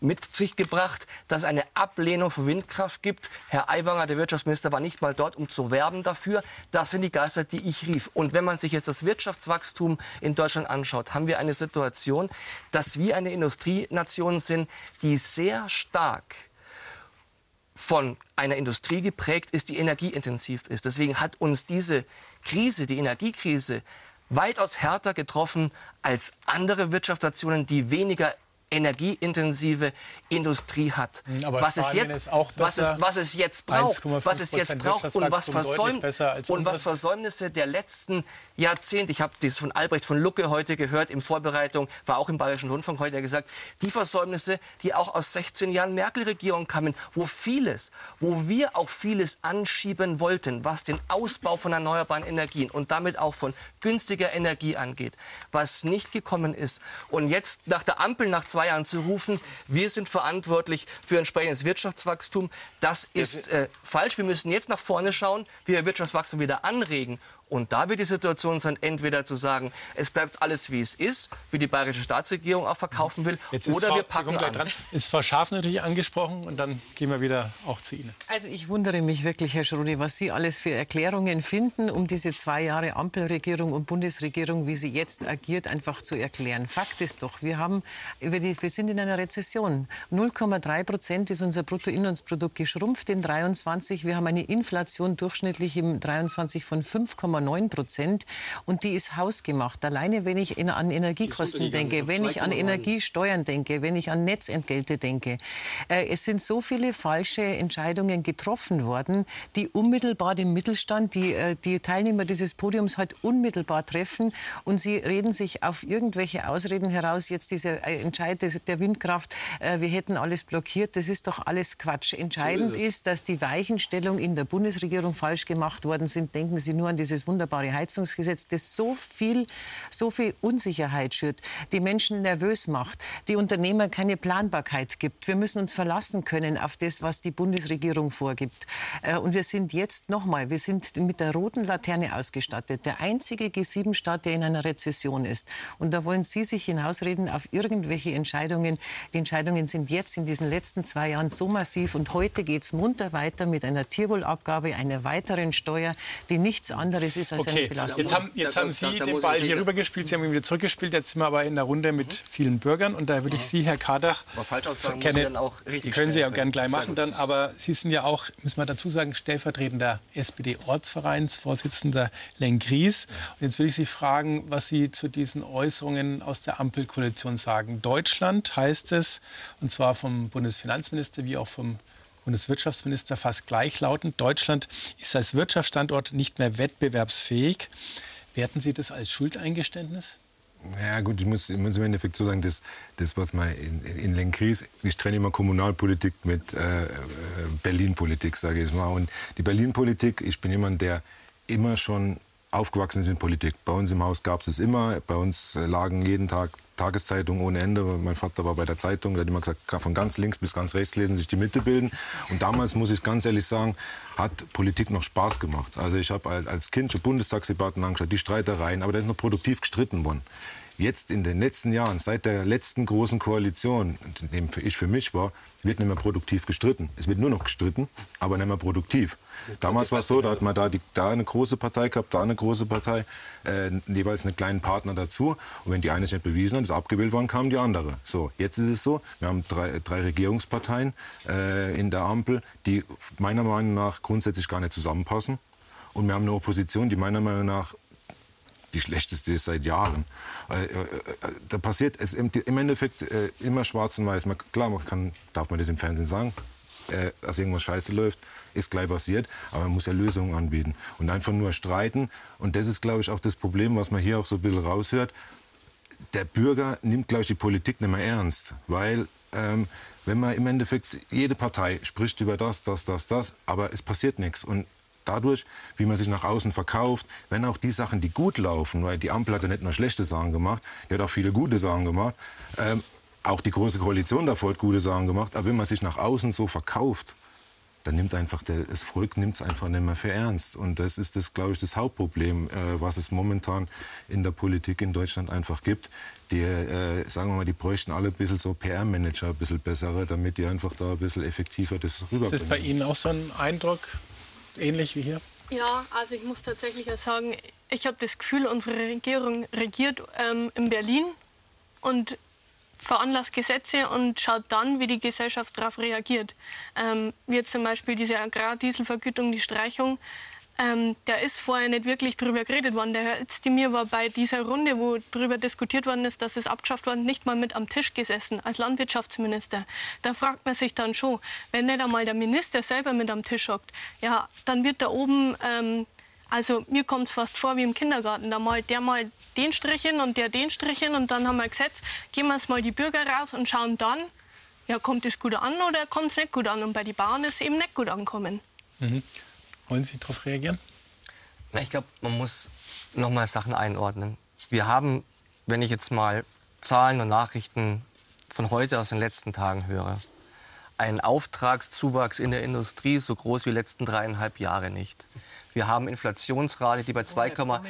mit sich gebracht, dass es eine Ablehnung für Windkraft gibt. Herr Aiwanger, der Wirtschaftsminister, war nicht mal dort, um zu werben dafür. Das sind die Geister, die ich rief. Und wenn man sich jetzt das Wirtschaftswachstum in Deutschland anschaut, haben wir eine Situation, dass wir eine Industrienation sind, die sehr stark von einer Industrie geprägt ist, die energieintensiv ist. Deswegen hat uns diese Krise, die Energiekrise, weitaus härter getroffen als andere Wirtschaftsnationen, die weniger energieintensive Industrie hat. Aber was, es jetzt, ist auch was, es, was es jetzt braucht, was es jetzt braucht und was, versäum und was Versäumnisse der letzten Jahrzehnte, ich habe das von Albrecht von Lucke heute gehört, in Vorbereitung, war auch im Bayerischen Rundfunk heute gesagt, die Versäumnisse, die auch aus sechzehn Jahren Merkel-Regierung kamen, wo vieles, wo wir auch vieles anschieben wollten, was den Ausbau von erneuerbaren Energien und damit auch von günstiger Energie angeht, was nicht gekommen ist. Und jetzt nach der Ampel, nach zwei Jahren zu rufen, wir sind verantwortlich für entsprechendes Wirtschaftswachstum, das ist äh, falsch. Wir müssen jetzt nach vorne schauen, wie wir Wirtschaftswachstum wieder anregen. Und da wird die Situation sein, entweder zu sagen, es bleibt alles, wie es ist, wie die bayerische Staatsregierung auch verkaufen will, jetzt oder wir packen an. Dran. Ist Frau Scharf natürlich angesprochen und dann gehen wir wieder auch zu Ihnen. Also ich wundere mich wirklich, Herr Schrodi, was Sie alles für Erklärungen finden, um diese zwei Jahre Ampelregierung und Bundesregierung, wie sie jetzt agiert, einfach zu erklären. Fakt ist doch, wir, haben, wir sind in einer Rezession. null Komma drei Prozent ist unser Bruttoinlandsprodukt geschrumpft in dreiundzwanzig. Wir haben eine Inflation durchschnittlich im dreiundzwanzig von fünf Komma neun Prozent und die ist hausgemacht. Alleine, wenn ich in, an Energiekosten denke, wenn ich an Energiesteuern denke, wenn ich an Netzentgelte denke. Äh, es sind so viele falsche Entscheidungen getroffen worden, die unmittelbar den Mittelstand, die, äh, die Teilnehmer dieses Podiums halt unmittelbar treffen und sie reden sich auf irgendwelche Ausreden heraus, jetzt dieser Entscheid der Windkraft, äh, wir hätten alles blockiert, das ist doch alles Quatsch. Entscheidend so ist, ist, dass die Weichenstellung in der Bundesregierung falsch gemacht worden sind. Denken Sie nur an dieses wunderbare Heizungsgesetz, das so viel, so viel Unsicherheit schürt, die Menschen nervös macht, die Unternehmer keine Planbarkeit gibt. Wir müssen uns verlassen können auf das, was die Bundesregierung vorgibt. Und wir sind jetzt nochmal, wir sind mit der roten Laterne ausgestattet, der einzige G sieben Staat, der in einer Rezession ist. Und da wollen Sie sich hinausreden auf irgendwelche Entscheidungen. Die Entscheidungen sind jetzt in diesen letzten zwei Jahren so massiv und heute geht es munter weiter mit einer Tierwohlabgabe, einer weiteren Steuer, die nichts anderes ist als okay. Jetzt haben, jetzt haben Sie den Ball hier rüber gespielt, Sie haben ihn wieder zurückgespielt. Jetzt sind wir aber in der Runde mit vielen Bürgern. Und da würde ich Sie, Herr Kardach, gerne, auch richtig können Sie ja gerne gleich machen. Dann, aber Sie sind ja auch, müssen wir dazu sagen, stellvertretender S P D-Ortsvereinsvorsitzender Lenggries. Und jetzt will ich Sie fragen, was Sie zu diesen Äußerungen aus der Ampelkoalition sagen. Deutschland heißt es, und zwar vom Bundesfinanzminister wie auch vom Bundeswirtschaftsminister fast gleichlautend, Deutschland ist als Wirtschaftsstandort nicht mehr wettbewerbsfähig. Werten Sie das als Schuldeingeständnis? Ja gut, ich muss, ich muss im Endeffekt so sagen, das, das was man in, in Lenggries, ich trenne immer Kommunalpolitik mit äh, Berlin-Politik, sage ich mal. Und die Berlin-Politik, ich bin jemand, der immer schon aufgewachsen ist in Politik. Bei uns im Haus gab es es immer, bei uns lagen jeden Tag Tageszeitung ohne Ende. Mein Vater war bei der Zeitung, der hat immer gesagt, von ganz links bis ganz rechts lesen, sich die Mitte bilden. Und damals, muss ich ganz ehrlich sagen, hat Politik noch Spaß gemacht. Also ich habe als Kind schon Bundestagsdebatten angeschaut, die Streitereien, aber da ist noch produktiv gestritten worden. Jetzt in den letzten Jahren, seit der letzten Großen Koalition, in der ich für mich war, wird nicht mehr produktiv gestritten. Es wird nur noch gestritten, aber nicht mehr produktiv. Damals war es so, da hat man da, die, da eine große Partei gehabt, da eine große Partei, äh, jeweils einen kleinen Partner dazu. Und wenn die eine sich nicht bewiesen hat, ist abgewählt worden, kam die andere. So, jetzt ist es so, wir haben drei, drei Regierungsparteien äh, in der Ampel, die meiner Meinung nach grundsätzlich gar nicht zusammenpassen. Und wir haben eine Opposition, die meiner Meinung nach die schlechteste ist seit Jahren. Da passiert es im Endeffekt immer schwarz und weiß. Klar, man kann, darf man das im Fernsehen sagen, dass irgendwas scheiße läuft, ist gleich passiert, aber man muss ja Lösungen anbieten. Und einfach nur streiten, und das ist, glaube ich, auch das Problem, was man hier auch so ein bisschen raushört, der Bürger nimmt, glaube ich, die Politik nicht mehr ernst, weil ähm, wenn man im Endeffekt, jede Partei spricht über das, das, das, das, aber es passiert nichts. Und dadurch, wie man sich nach außen verkauft, wenn auch die Sachen, die gut laufen, weil die Ampel hat ja nicht nur schlechte Sachen gemacht, die hat auch viele gute Sachen gemacht, ähm, auch die Große Koalition davor hat gute Sachen gemacht, aber wenn man sich nach außen so verkauft, dann nimmt einfach der, das Volk nimmt es einfach nicht mehr für ernst. Und das ist, das, glaube ich, das Hauptproblem, äh, was es momentan in der Politik in Deutschland einfach gibt. Die, äh, sagen wir mal, die bräuchten alle ein bisschen so P R-Manager, ein bisschen bessere, damit die einfach da ein bisschen effektiver das rüberbringen. Ist das bei Ihnen auch so ein Eindruck? Ähnlich wie hier? Ja, also ich muss tatsächlich sagen, ich habe das Gefühl, unsere Regierung regiert ähm, in Berlin und veranlasst Gesetze und schaut dann, wie die Gesellschaft darauf reagiert. Ähm, wie zum Beispiel diese Agrardieselvergütung, die Streichung. Ähm, der ist vorher nicht wirklich drüber geredet worden. Der Özdemir war bei dieser Runde, wo darüber diskutiert worden ist, dass es abgeschafft worden, nicht mal mit am Tisch gesessen, als Landwirtschaftsminister. Da fragt man sich dann schon, wenn nicht einmal der Minister selber mit am Tisch hockt, ja, dann wird da oben, ähm, also mir kommt es fast vor wie im Kindergarten, da malt der mal den Strich hin und der den Strich hin und dann haben wir ein Gesetz, gehen wir uns mal die Bürger raus und schauen dann, ja, kommt es gut an oder kommt es nicht gut an? Und bei den Bauern ist es eben nicht gut ankommen. Mhm. Wollen Sie darauf reagieren? Na, ich glaube, man muss noch mal Sachen einordnen. Wir haben, wenn ich jetzt mal Zahlen und Nachrichten von heute aus den letzten Tagen höre, einen Auftragszuwachs in der Industrie so groß wie die letzten dreieinhalb Jahre nicht. Wir haben Inflationsrate, die bei zwei Komma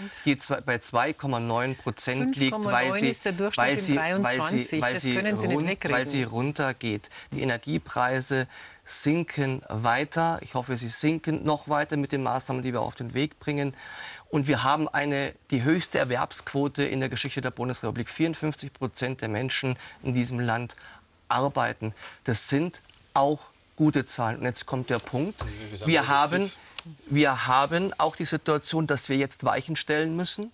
neun Prozent liegt, weil sie, weil sie, weil sie, weil sie, run, weil sie runtergeht. Die Energiepreise sinken weiter. Ich hoffe, sie sinken noch weiter mit den Maßnahmen, die wir auf den Weg bringen. Und wir haben eine, die höchste Erwerbsquote in der Geschichte der Bundesrepublik. vierundfünfzig Prozent der Menschen in diesem Land arbeiten. Das sind auch gute Zahlen. Und jetzt kommt der Punkt. Wir haben, wir haben auch die Situation, dass wir jetzt Weichen stellen müssen,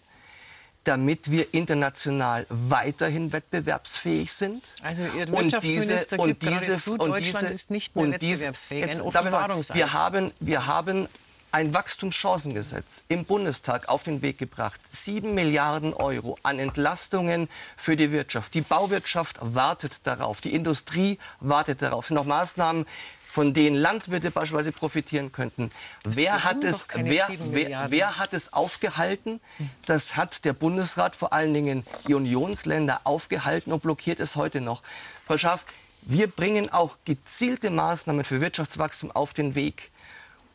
damit wir international weiterhin wettbewerbsfähig sind. Also Ihr Wirtschaftsminister gibt gerade zu, Deutschland ist nicht mehr wettbewerbsfähig. Ein Offenbarungseid. Wir haben, wir haben ein Wachstumschancengesetz im Bundestag auf den Weg gebracht. Sieben Milliarden Euro an Entlastungen für die Wirtschaft. Die Bauwirtschaft wartet darauf, die Industrie wartet darauf. Es sind noch Maßnahmen, von denen Landwirte beispielsweise profitieren könnten. Wer hat, es, wer, wer, wer hat es aufgehalten? Das hat der Bundesrat, vor allen Dingen die Unionsländer, aufgehalten und blockiert es heute noch. Frau Scharf, wir bringen auch gezielte Maßnahmen für Wirtschaftswachstum auf den Weg.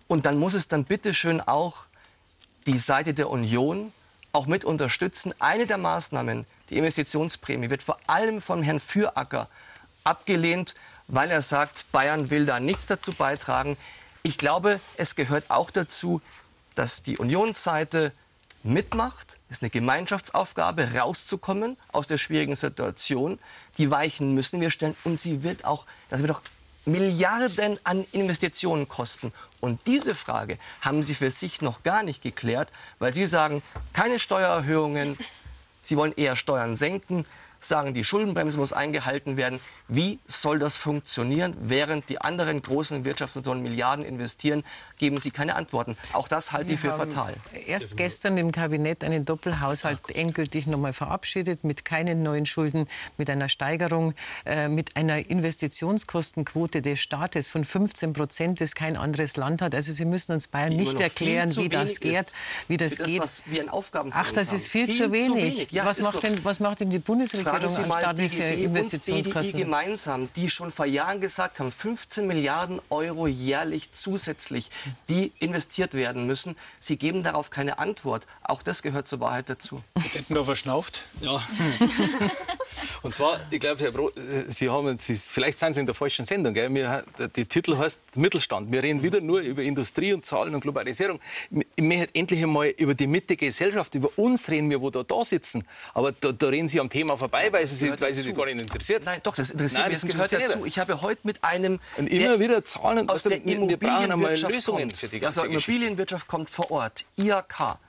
Und dann muss es dann bitteschön auch die Seite der Union auch mit unterstützen. Eine der Maßnahmen, die Investitionsprämie, wird vor allem von Herrn Füracker abgelehnt, weil er sagt, Bayern will da nichts dazu beitragen. Ich glaube, es gehört auch dazu, dass die Unionsseite mitmacht. Es ist eine Gemeinschaftsaufgabe, rauszukommen aus der schwierigen Situation. Die Weichen müssen wir stellen und sie wird auch, das wird auch Milliarden an Investitionen kosten. Und diese Frage haben Sie für sich noch gar nicht geklärt, weil Sie sagen, keine Steuererhöhungen, Sie wollen eher Steuern senken. Sagen, die Schuldenbremse muss eingehalten werden. Wie soll das funktionieren, während die anderen großen Wirtschaftsnationen Milliarden investieren? Geben Sie keine Antworten. Auch das halte ich für fatal. Erst gestern im Kabinett einen Doppelhaushalt endgültig nochmal verabschiedet, mit keinen neuen Schulden, mit einer Steigerung, äh, mit einer Investitionskostenquote des Staates von fünfzehn Prozent, das kein anderes Land hat. Also Sie müssen uns Bayern nicht erklären, wie das geht. Wie das geht. Ach, das ist viel zu wenig. Was macht denn, was macht denn die Bundesregierung? Fragen Sie mal die G D I gemeinsam, die schon vor Jahren gesagt haben, fünfzehn Milliarden Euro jährlich zusätzlich, die investiert werden müssen. Sie geben darauf keine Antwort. Auch das gehört zur Wahrheit dazu. Dettendorfer schnauft. Ja. Und zwar, ich glaube, Herr Brot, Sie haben, Sie, vielleicht sind Sie in der falschen Sendung. Gell? Wir, der Titel heißt Mittelstand. Wir reden wieder nur über Industrie und Zahlen und Globalisierung. Wir hätten endlich einmal über die Mitte Gesellschaft, über uns reden wir, wo da, da sitzen. Aber da, da reden Sie am Thema vorbei, weil Sie, weil Sie sich gar nicht interessiert. Nein, doch, das interessiert Nein, das mich. Das gehört dazu. Ich habe heute mit einem... Und immer wieder Zahlen aus der, der Immobilienwirtschaft Lösungen kommt. Für die ganze also Immobilienwirtschaft kommt vor Ort, I H K,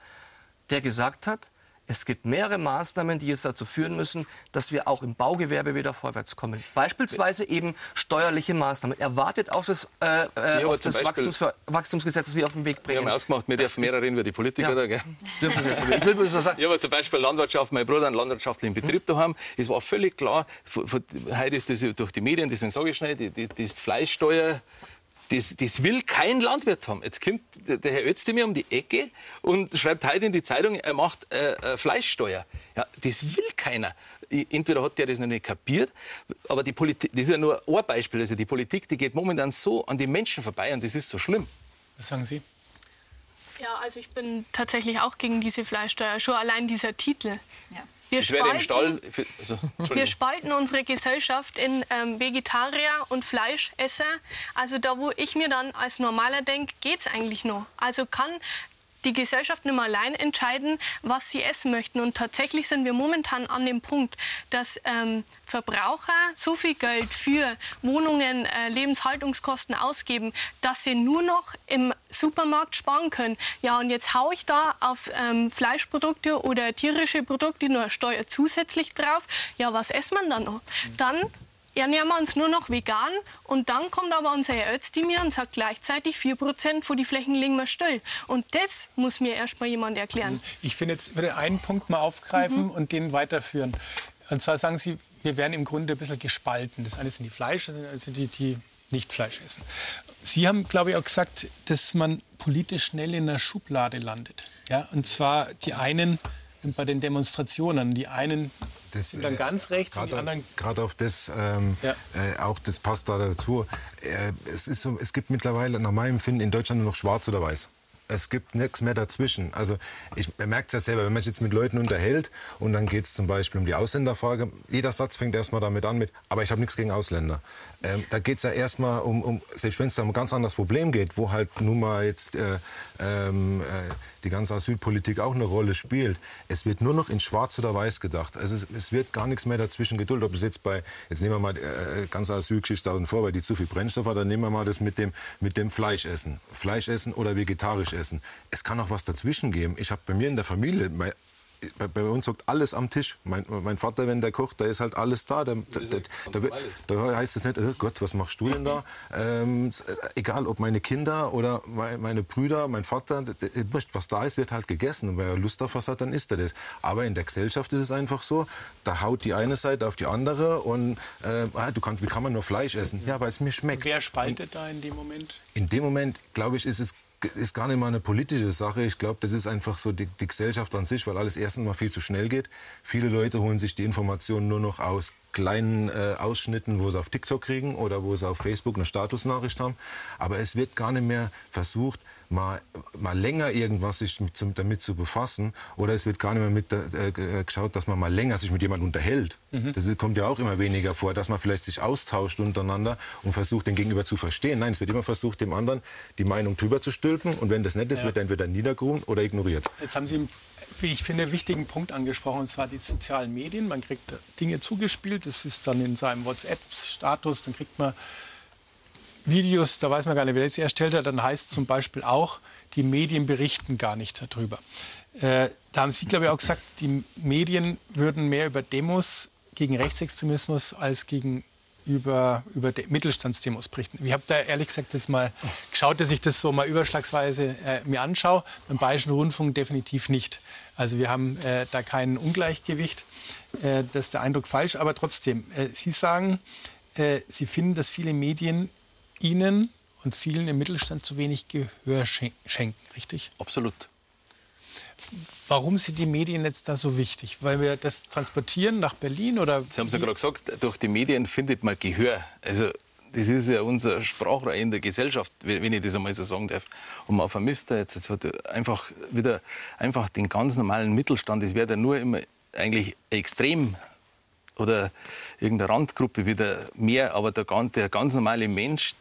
der gesagt hat, es gibt mehrere Maßnahmen, die jetzt dazu führen müssen, dass wir auch im Baugewerbe wieder vorwärts kommen. Beispielsweise eben steuerliche Maßnahmen. Er wartet auf das, äh, ja, auf das Wachstums Wachstumsgesetz, das wir auf den Weg bringen. Wir haben ausgemacht, wir dürfen mehr reden über die Politiker. Ja. Da, gell? Dürfen Sie jetzt ich will, sagen. Ja, aber zum Beispiel Landwirtschaft. Mein Bruder einen landwirtschaftlichen Betrieb da haben. Es war völlig klar, heute ist das durch die Medien, deswegen sage ich schnell, die, die, die Fleischsteuer. Das, das will kein Landwirt haben. Jetzt kommt der Herr Özdemir um die Ecke und schreibt heute in die Zeitung, er macht äh, Fleischsteuer. Ja, das will keiner. Entweder hat der das noch nicht kapiert, aber die Politik, das ist ja nur ein Beispiel. Also die Politik, die geht momentan so an die Menschen vorbei und das ist so schlimm. Was sagen Sie? Ja, also ich bin tatsächlich auch gegen diese Fleischsteuer. Schon allein dieser Titel. Ja. Wir spalten, im Stall für, also, wir spalten unsere Gesellschaft in ähm, Vegetarier und Fleischesser. Also da, wo ich mir dann als Normaler denke, geht es eigentlich noch. Also kann die Gesellschaft nicht mehr allein entscheiden, was sie essen möchten. Und tatsächlich sind wir momentan an dem Punkt, dass ähm, Verbraucher so viel Geld für Wohnungen, äh, Lebenshaltungskosten ausgeben, dass sie nur noch im Supermarkt sparen können. Ja, und jetzt haue ich da auf ähm, Fleischprodukte oder tierische Produkte nur Steuer zusätzlich drauf. Ja, was essen wir dann noch? Dann ernähren wir uns nur noch vegan und dann kommt aber unser Herr Özdemir und sagt gleichzeitig vier Prozent von die Flächen legen wir still. Und das muss mir erst mal jemand erklären. Ich finde, jetzt würde einen Punkt mal aufgreifen mhm. und den weiterführen. Und zwar sagen Sie, wir werden im Grunde ein bisschen gespalten. Das eine sind die Fleisch, also die, die nicht Fleisch essen. Sie haben, glaube ich, auch gesagt, dass man politisch schnell in einer Schublade landet. Ja, und zwar die einen bei den Demonstrationen, die einen das, sind dann ganz rechts äh, und die anderen... Gerade auf das, ähm, ja. äh, auch das passt da dazu. Äh, es, ist so, es gibt mittlerweile, nach meinem Empfinden, in Deutschland nur noch schwarz oder weiß. Es gibt nichts mehr dazwischen. Also ich merke es ja selber, wenn man sich jetzt mit Leuten unterhält und dann geht es zum Beispiel um die Ausländerfrage. Jeder Satz fängt erstmal damit an mit, aber ich habe nichts gegen Ausländer. Ähm, da geht es ja erstmal um, um, selbst wenn es da um ein ganz anderes Problem geht, wo halt nun mal jetzt äh, äh, die ganze Asylpolitik auch eine Rolle spielt. Es wird nur noch in schwarz oder weiß gedacht. Also es, es wird gar nichts mehr dazwischen geduldet. Ob es jetzt bei, jetzt nehmen wir mal die äh, ganze Asylgeschichte außen vor, weil die zu viel Brennstoff hat, dann nehmen wir mal das mit dem, mit dem Fleischessen. Fleischessen oder vegetarisch essen. Essen. Es kann auch was dazwischen geben. Ich habe bei mir in der Familie, mein, bei, bei uns hockt alles am Tisch. Mein, mein Vater, wenn der kocht, da ist halt alles da. Da, da, da, da, da heißt es nicht, oh Gott, was machst du denn da? Ähm, egal, ob meine Kinder oder meine Brüder, mein Vater, was da ist, wird halt gegessen. Und wenn er Lust auf was hat, dann isst er das. Aber in der Gesellschaft ist es einfach so, da haut die eine Seite auf die andere und äh, du kannst, wie kann man nur Fleisch essen? Ja, weil es mir schmeckt. Wer spaltet da in dem Moment? In dem Moment, glaube ich, ist es ist gar nicht mal eine politische Sache. Ich glaube, das ist einfach so die, die Gesellschaft an sich, weil alles erstens mal viel zu schnell geht. Viele Leute holen sich die Informationen nur noch aus kleinen äh, Ausschnitten, wo sie auf TikTok kriegen oder wo sie auf Facebook eine Statusnachricht haben. Aber es wird gar nicht mehr versucht, mal, mal länger irgendwas sich mit, zum, damit zu befassen. Oder es wird gar nicht mehr mit, äh, geschaut, dass man mal länger sich mit jemandem unterhält. Mhm. Das kommt ja auch immer weniger vor, dass man vielleicht sich austauscht untereinander und versucht, den Gegenüber zu verstehen. Nein, es wird immer versucht, dem anderen die Meinung drüber zu stülpen. Und wenn das nicht ist, ja. wird dann wieder niedergerufen oder ignoriert. Jetzt haben Sie einen, wie ich finde, wichtigen Punkt angesprochen, und zwar die sozialen Medien. Man kriegt Dinge zugespielt. Das ist dann in seinem WhatsApp-Status, dann kriegt man Videos, da weiß man gar nicht, wer das erstellt hat. Dann heißt zum Beispiel auch, die Medien berichten gar nicht darüber. Äh, da haben Sie, glaube ich, auch gesagt, die Medien würden mehr über Demos gegen Rechtsextremismus als gegen über, über Mittelstandsdemos berichten. Ich habe da ehrlich gesagt jetzt mal geschaut, dass ich das so mal überschlagsweise äh, mir anschaue. Beim Bayerischen Rundfunk definitiv nicht. Also wir haben äh, da kein Ungleichgewicht. Äh, das ist der Eindruck falsch. Aber trotzdem, äh, Sie sagen, äh, Sie finden, dass viele Medien Ihnen und vielen im Mittelstand zu wenig Gehör schenken, richtig? Absolut. Warum sind die Medien jetzt da so wichtig? Weil wir das transportieren nach Berlin? Oder Sie haben es ja gerade gesagt, durch die Medien findet man Gehör. Also das ist ja unser Sprachrohr in der Gesellschaft, wenn ich das einmal so sagen darf. Und man vermisst da jetzt, jetzt hat einfach wieder einfach den ganz normalen Mittelstand. Das wäre ja nur immer eigentlich extrem oder irgendeine Randgruppe wieder mehr, aber der, der ganz normale Mensch,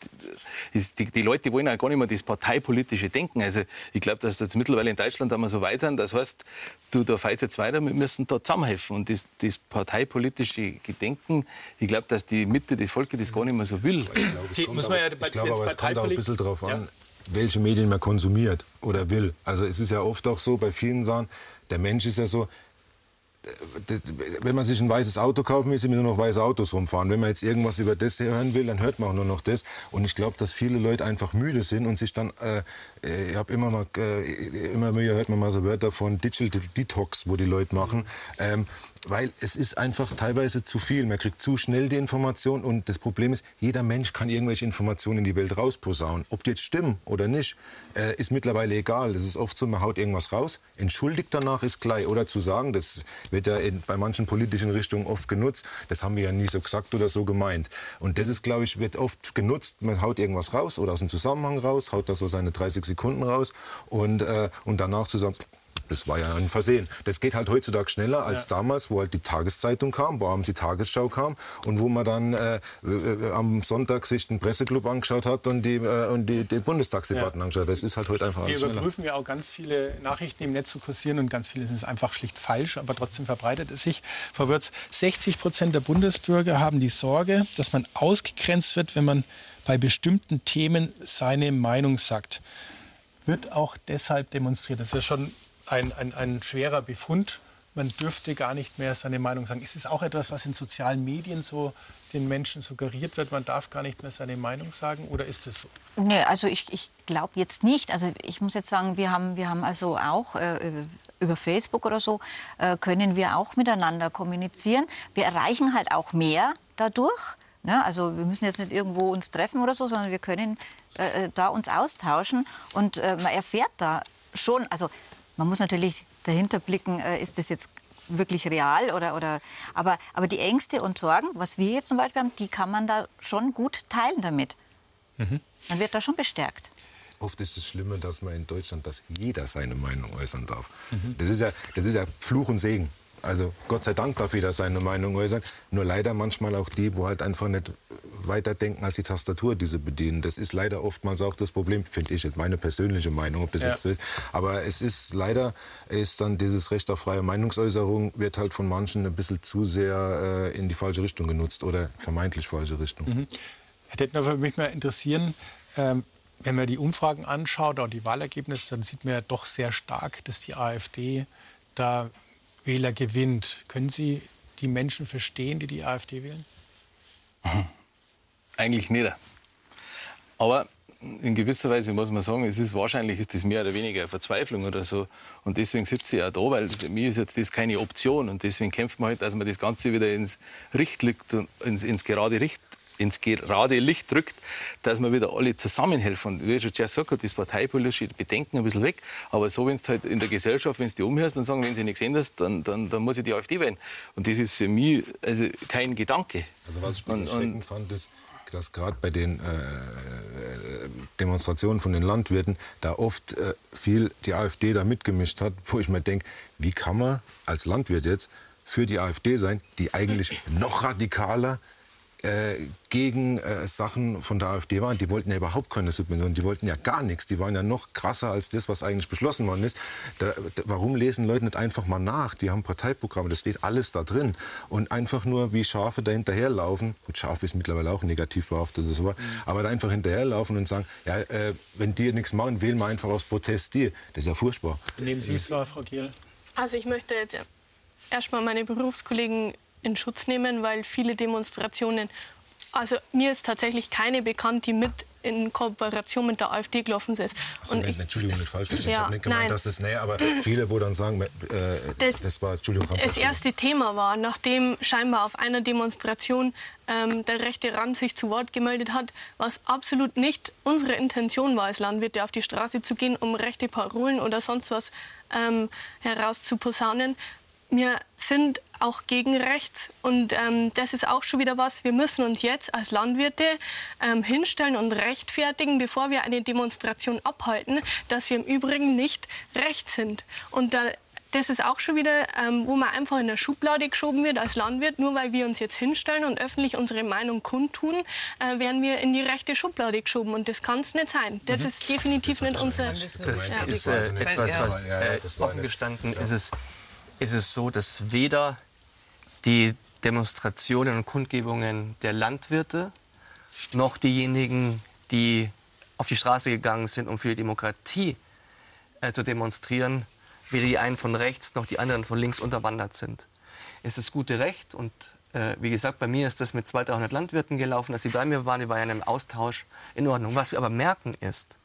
ist, die, die Leute wollen ja gar nicht mehr das parteipolitische Denken. Also ich glaube, dass jetzt mittlerweile in Deutschland da wir so weit sind, das heißt, du, da fällt es jetzt weiter, wir müssen da zusammenhelfen. Und das, das parteipolitische Gedenken, ich glaube, dass die Mitte des Volkes das gar nicht mehr so will. Ich glaube, es kommt aber, ich glaube, aber es kommt auch ein bisschen drauf an, ja. welche Medien man konsumiert oder will. Also es ist ja oft auch so, bei vielen Sachen, der Mensch ist ja so, wenn man sich ein weißes Auto kaufen will, sind nur noch weiße Autos rumfahren. Wenn man jetzt irgendwas über das hören will, dann hört man auch nur noch das. Und ich glaube, dass viele Leute einfach müde sind und sich dann, äh, ich habe immer mal, äh, immer mehr hört man mal so Wörter von Digital Detox, wo die Leute machen, ähm, weil es ist einfach teilweise zu viel. Man kriegt zu schnell die Information und das Problem ist, jeder Mensch kann irgendwelche Informationen in die Welt rausposaunen. Ob die jetzt stimmen oder nicht, äh, ist mittlerweile egal. Es ist oft so, man haut irgendwas raus, entschuldigt danach ist gleich. Oder zu sagen, das wird ja in, bei manchen politischen Richtungen oft genutzt. Das haben wir ja nie so gesagt oder so gemeint. Und das ist, glaube ich, wird oft genutzt. Man haut irgendwas raus oder aus dem Zusammenhang raus, haut da so seine dreißig Sekunden raus und, äh, und danach zusammen. Das war ja ein Versehen. Das geht halt heutzutage schneller als ja. damals, wo halt die Tageszeitung kam, wo abends die Tagesschau kam und wo man dann äh, äh, am Sonntag sich den Presseclub angeschaut hat und die, äh, und die, die Bundestagsdebatten ja. angeschaut hat. Das ist halt heute einfach alles schneller. Wir überprüfen ja auch ganz viele Nachrichten, die im Netz zu kursieren und ganz viele sind einfach schlicht falsch, aber trotzdem verbreitet es sich. Frau Wirz, sechzig Prozent der Bundesbürger haben die Sorge, dass man ausgegrenzt wird, wenn man bei bestimmten Themen seine Meinung sagt. wird auch deshalb demonstriert. Das ist ja schon ein, ein, ein schwerer Befund. Man dürfte gar nicht mehr seine Meinung sagen. Es ist auch etwas, was in sozialen Medien so den Menschen suggeriert wird, man darf gar nicht mehr seine Meinung sagen, oder ist das so? Nee, also ich, ich glaube jetzt nicht. Also ich muss jetzt sagen, wir haben, wir haben also auch äh, über Facebook oder so, äh, können wir auch miteinander kommunizieren. Wir erreichen halt auch mehr dadurch. Ne? Also wir müssen jetzt nicht irgendwo uns treffen oder so, sondern wir können äh, da uns austauschen. Und äh, man erfährt da schon, also man muss natürlich dahinter blicken, äh, ist das jetzt wirklich real oder, oder aber, aber die Ängste und Sorgen, was wir jetzt zum Beispiel haben, die kann man da schon gut teilen damit. Mhm. Man wird da schon bestärkt. Oft ist es schlimmer, dass man in Deutschland, dass jeder seine Meinung äußern darf. Mhm. Das ist ja, das ist ja Fluch und Segen. Also Gott sei Dank darf jeder seine Meinung äußern. Nur leider manchmal auch die, wo halt einfach nicht weiterdenken als die Tastatur, die sie bedienen. Das ist leider oftmals auch das Problem, finde ich, jetzt meine persönliche Meinung, ob das ja. jetzt so ist. Aber es ist leider, ist dann dieses Recht auf freie Meinungsäußerung wird halt von manchen ein bisschen zu sehr äh, in die falsche Richtung genutzt oder vermeintlich falsche Richtung. Mhm. Herr Dettendorfer, würde mich mal interessieren, ähm, wenn man die Umfragen anschaut, auch die Wahlergebnisse, dann sieht man ja doch sehr stark, dass die AfD da Wähler gewinnt. Können Sie die Menschen verstehen, die die AfD wählen? Eigentlich nicht. Aber in gewisser Weise muss man sagen, es ist wahrscheinlich ist das mehr oder weniger eine Verzweiflung oder so. Und deswegen sitze ich auch da, weil für mich ist jetzt das keine Option. Und deswegen kämpft man halt, dass man das Ganze wieder ins Licht rückt und ins, ins gerade Licht, ins gerade Licht rückt, dass man wieder alle zusammenhelfen. Und wie ich schon gesagt habe, das parteipolitische Bedenken ein bisschen weg. Aber so, wenn du halt in der Gesellschaft, wenn du die umhörst, dann sagen, wenn sie nichts änderst, dann, dann, dann muss ich die AfD wählen. Und das ist für mich also kein Gedanke. Also was ich erschreckend fand, ist, dass gerade bei den äh, Demonstrationen von den Landwirten da oft äh, viel die AfD da mitgemischt hat, wo ich mir denke, wie kann man als Landwirt jetzt für die AfD sein, die eigentlich noch radikaler gegen äh, Sachen von der AfD waren. Die wollten ja überhaupt keine Subventionen, die wollten ja gar nichts. Die waren ja noch krasser als das, was eigentlich beschlossen worden ist. Da, da, warum lesen Leute nicht einfach mal nach? Die haben Parteiprogramme, das steht alles da drin. Und einfach nur wie Schafe da hinterherlaufen, gut, Schaf ist mittlerweile auch negativ behaftet, das war, mhm. aber da einfach hinterherlaufen und sagen, ja, äh, wenn die nichts machen, wählen wir einfach aus Protest die. Das ist ja furchtbar. Nehmen Sie es wahr, Frau Gierl. Also ich möchte jetzt erstmal meine Berufskollegen in Schutz nehmen, weil viele Demonstrationen, also mir ist tatsächlich keine bekannt, die mit in Kooperation mit der AfD gelaufen ist. Also, und ich, Entschuldigung, nicht falsch verstanden, ja, ich habe nicht gemeint, nein. dass das, nee, aber viele, wo dann sagen, äh, das, das war, Entschuldigung. Das, das erste Thema war, nachdem scheinbar auf einer Demonstration ähm, der rechte Rand sich zu Wort gemeldet hat, was absolut nicht unsere Intention war, als Landwirte auf die Straße zu gehen, um rechte Parolen oder sonst was ähm, herauszuposaunen. Wir sind auch gegen rechts und ähm, das ist auch schon wieder was. Wir müssen uns jetzt als Landwirte ähm, hinstellen und rechtfertigen, bevor wir eine Demonstration abhalten, dass wir im Übrigen nicht rechts sind. Und da, das ist auch schon wieder, ähm, wo man einfach in der Schublade geschoben wird als Landwirt. Nur weil wir uns jetzt hinstellen und öffentlich unsere Meinung kundtun, äh, werden wir in die rechte Schublade geschoben. Und das kann es nicht sein. Das mhm. ist definitiv das nicht unser... Das ist, ja. ist äh, etwas, was äh, offen gestanden ja. ist es, ist es so, dass weder die Demonstrationen und Kundgebungen der Landwirte noch diejenigen, die auf die Straße gegangen sind, um für die Demokratie äh, zu demonstrieren, weder die einen von rechts noch die anderen von links unterwandert sind. Es ist gute Recht und äh, wie gesagt, bei mir ist das mit zweihundert Landwirten gelaufen, als sie bei mir waren, die waren ja im Austausch in Ordnung. Was wir aber merken ist,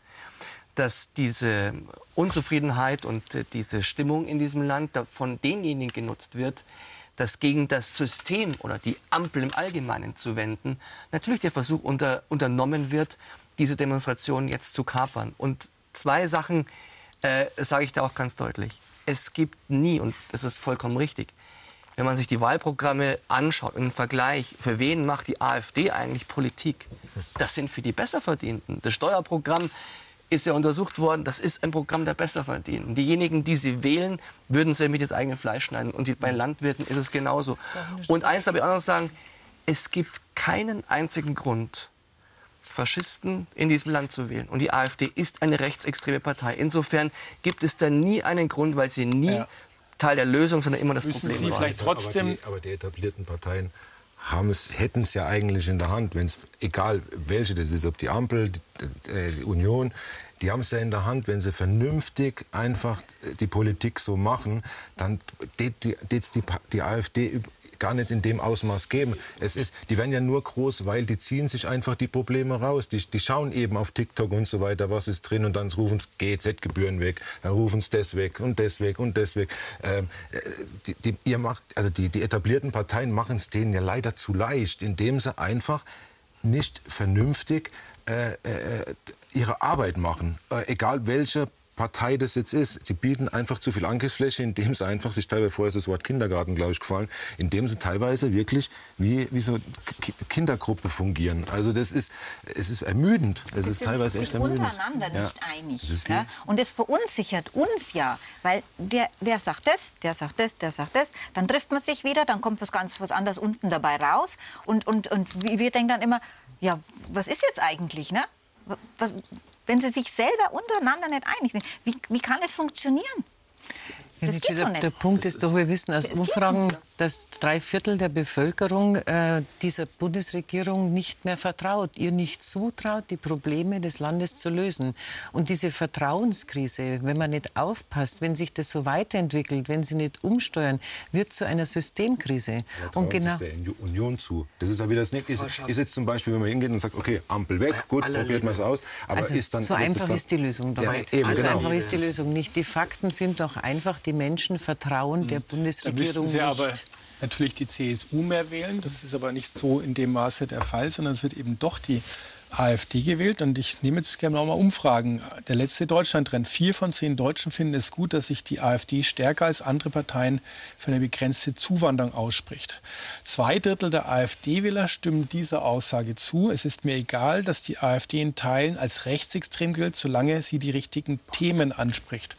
dass diese Unzufriedenheit und diese Stimmung in diesem Land von denjenigen genutzt wird, das gegen das System oder die Ampel im Allgemeinen zu wenden, natürlich der Versuch unter, unternommen wird, diese Demonstration jetzt zu kapern. Und zwei Sachen äh, sage ich da auch ganz deutlich. Es gibt nie, und das ist vollkommen richtig, wenn man sich die Wahlprogramme anschaut, im Vergleich, für wen macht die AfD eigentlich Politik? Das sind für die Besserverdienten. Das Steuerprogramm ist ja untersucht worden, das ist ein Programm der Besserverdienenden. Diejenigen, die sie wählen, würden sie mit ins eigene Fleisch schneiden. Und bei Landwirten ist es genauso. Und eins darf ich auch noch sagen, es gibt keinen einzigen Grund, Faschisten in diesem Land zu wählen. Und die AfD ist eine rechtsextreme Partei. Insofern gibt es da nie einen Grund, weil sie nie ja. Teil der Lösung, sondern immer das Müssen Problem sie vielleicht war. Trotzdem aber, die, aber die etablierten Parteien haben es, hätten es ja eigentlich in der Hand, wenn es, egal welche das ist, ob die Ampel, die, die, die Union, Die haben es ja in der Hand, wenn sie vernünftig einfach die Politik so machen, dann wird die, die, die AfD gar nicht in dem Ausmaß geben. Es ist, die werden ja nur groß, weil die ziehen sich einfach die Probleme raus. Die, die schauen eben auf TikTok und so weiter, was ist drin, und dann rufen sie G E Z-Gebühren weg, dann rufen sie das weg und das weg und das weg. Ähm, die, die, ihr macht, also die, die etablierten Parteien machen es denen ja leider zu leicht, indem sie einfach nicht vernünftig äh, äh, ihre Arbeit machen, äh, egal welche Partei das jetzt ist. Sie bieten einfach zu viel Angriffsfläche, indem sie einfach sich teilweise, vorher ist das Wort Kindergarten, glaube ich, gefallen, indem sie teilweise wirklich wie, wie so Ki Kindergruppe fungieren. Also das ist, es ist ermüdend. Es ist teilweise echt ermüdend. Wir sind untereinander nicht einig. Es ja? Und es verunsichert uns ja, weil der, der sagt das, der sagt das, der sagt das, dann trifft man sich wieder, dann kommt was ganz was anderes unten dabei raus, und, und, und wir denken dann immer, ja, was ist jetzt eigentlich, ne? Was, wenn sie sich selber untereinander nicht einig sind, wie, wie kann das funktionieren? Das geht so nicht. Der Punkt ist doch, wir wissen aus Umfragen, dass drei Viertel der Bevölkerung äh, dieser Bundesregierung nicht mehr vertraut, ihr nicht zutraut, die Probleme des Landes zu lösen. Und diese Vertrauenskrise, wenn man nicht aufpasst, wenn sich das so weiterentwickelt, wenn sie nicht umsteuern, wird zu einer Systemkrise. Und genau der Union zu. Das ist ja wieder das Nächste. Ist, ist jetzt zum Beispiel, wenn man hingeht und sagt, okay, Ampel weg, gut, probiert man es aus. Aber also ist dann, so einfach dann, ist die Lösung doch nicht. Ja, eben, also genau. einfach ist die Lösung nicht. Die Fakten sind doch einfach, die Menschen vertrauen der Bundesregierung nicht. Aber natürlich die C S U mehr wählen. Das ist aber nicht so in dem Maße der Fall, sondern es wird eben doch die AfD gewählt. Und ich nehme jetzt gerne nochmal Umfragen. Der letzte Deutschland-Trend. Vier von zehn Deutschen finden es gut, dass sich die AfD stärker als andere Parteien für eine begrenzte Zuwanderung ausspricht. Zwei Drittel der AfD-Wähler stimmen dieser Aussage zu. Es ist mir egal, dass die AfD in Teilen als rechtsextrem gilt, solange sie die richtigen Themen anspricht.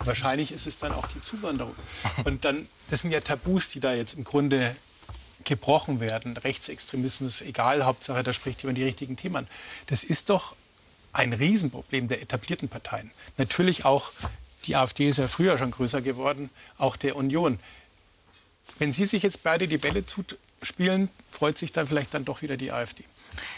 Wahrscheinlich ist es dann auch die Zuwanderung. Und dann, das sind ja Tabus, die da jetzt im Grunde gebrochen werden. Rechtsextremismus, egal, Hauptsache, da spricht jemand die richtigen Themen an. Das ist doch ein Riesenproblem der etablierten Parteien. Natürlich auch, die AfD ist ja früher schon größer geworden, auch der Union. Wenn Sie sich jetzt beide die Bälle zuspielen, freut sich dann vielleicht dann doch wieder die AfD.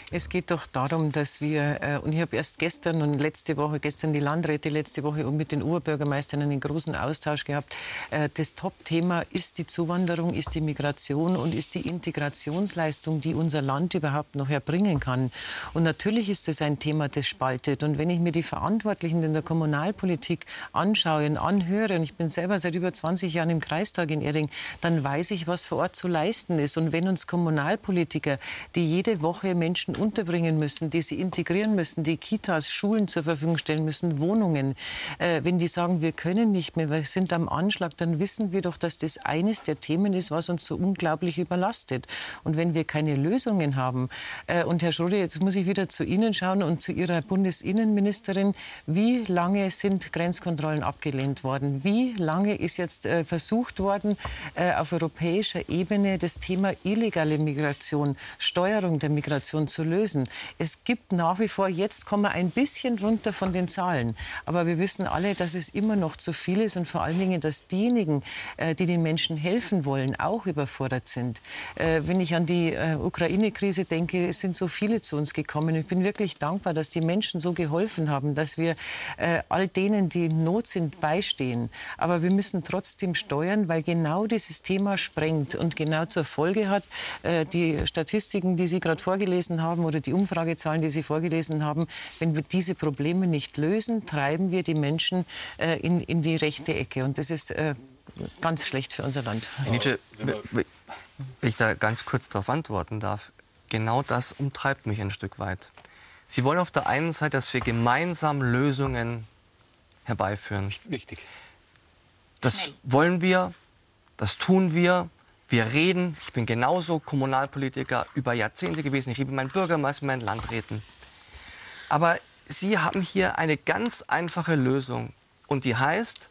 Es geht doch darum, dass wir, äh, und ich habe erst gestern und letzte Woche, gestern die Landräte letzte Woche und mit den Oberbürgermeistern einen großen Austausch gehabt. Äh, das Top-Thema ist die Zuwanderung, ist die Migration und ist die Integrationsleistung, die unser Land überhaupt noch erbringen kann. Und natürlich ist das ein Thema, das spaltet. Und wenn ich mir die Verantwortlichen in der Kommunalpolitik anschaue und anhöre, und ich bin selber seit über zwanzig Jahren im Kreistag in Erding, dann weiß ich, was vor Ort zu leisten ist. Und wenn uns Kommunalpolitiker, die jede Woche Menschen unterbringen müssen, die sie integrieren müssen, die Kitas, Schulen zur Verfügung stellen müssen, Wohnungen. Äh, wenn die sagen, wir können nicht mehr, wir sind am Anschlag, dann wissen wir doch, dass das eines der Themen ist, was uns so unglaublich überlastet. Und wenn wir keine Lösungen haben, äh, und Herr Schrodi, jetzt muss ich wieder zu Ihnen schauen und zu Ihrer Bundesinnenministerin, wie lange sind Grenzkontrollen abgelehnt worden? Wie lange ist jetzt äh, versucht worden, äh, auf europäischer Ebene das Thema illegale Migration, Steuerung der Migration zu lösen? Es gibt nach wie vor, jetzt kommen wir ein bisschen runter von den Zahlen, aber wir wissen alle, dass es immer noch zu viel ist und vor allen Dingen, dass diejenigen, die den Menschen helfen wollen, auch überfordert sind. Wenn ich an die Ukraine-Krise denke, es sind so viele zu uns gekommen. Ich bin wirklich dankbar, dass die Menschen so geholfen haben, dass wir all denen, die in Not sind, beistehen. Aber wir müssen trotzdem steuern, weil genau dieses Thema sprengt und genau zur Folge hat, die Statistiken, die Sie gerade vorgelesen haben oder die Umfragezahlen, die Sie vorgelesen haben, wenn wir diese Probleme nicht lösen, treiben wir die Menschen äh, in, in die rechte Ecke. Und das ist äh, ganz schlecht für unser Land. Herr Nietzsche, wenn ich da ganz kurz darauf antworten darf, genau das umtreibt mich ein Stück weit. Sie wollen auf der einen Seite, dass wir gemeinsam Lösungen herbeiführen. Wichtig. Das wollen wir, das tun wir. Wir reden, ich bin genauso Kommunalpolitiker über Jahrzehnte gewesen, ich liebe meinen Bürgermeister, meinen Landräten. Aber Sie haben hier eine ganz einfache Lösung und die heißt,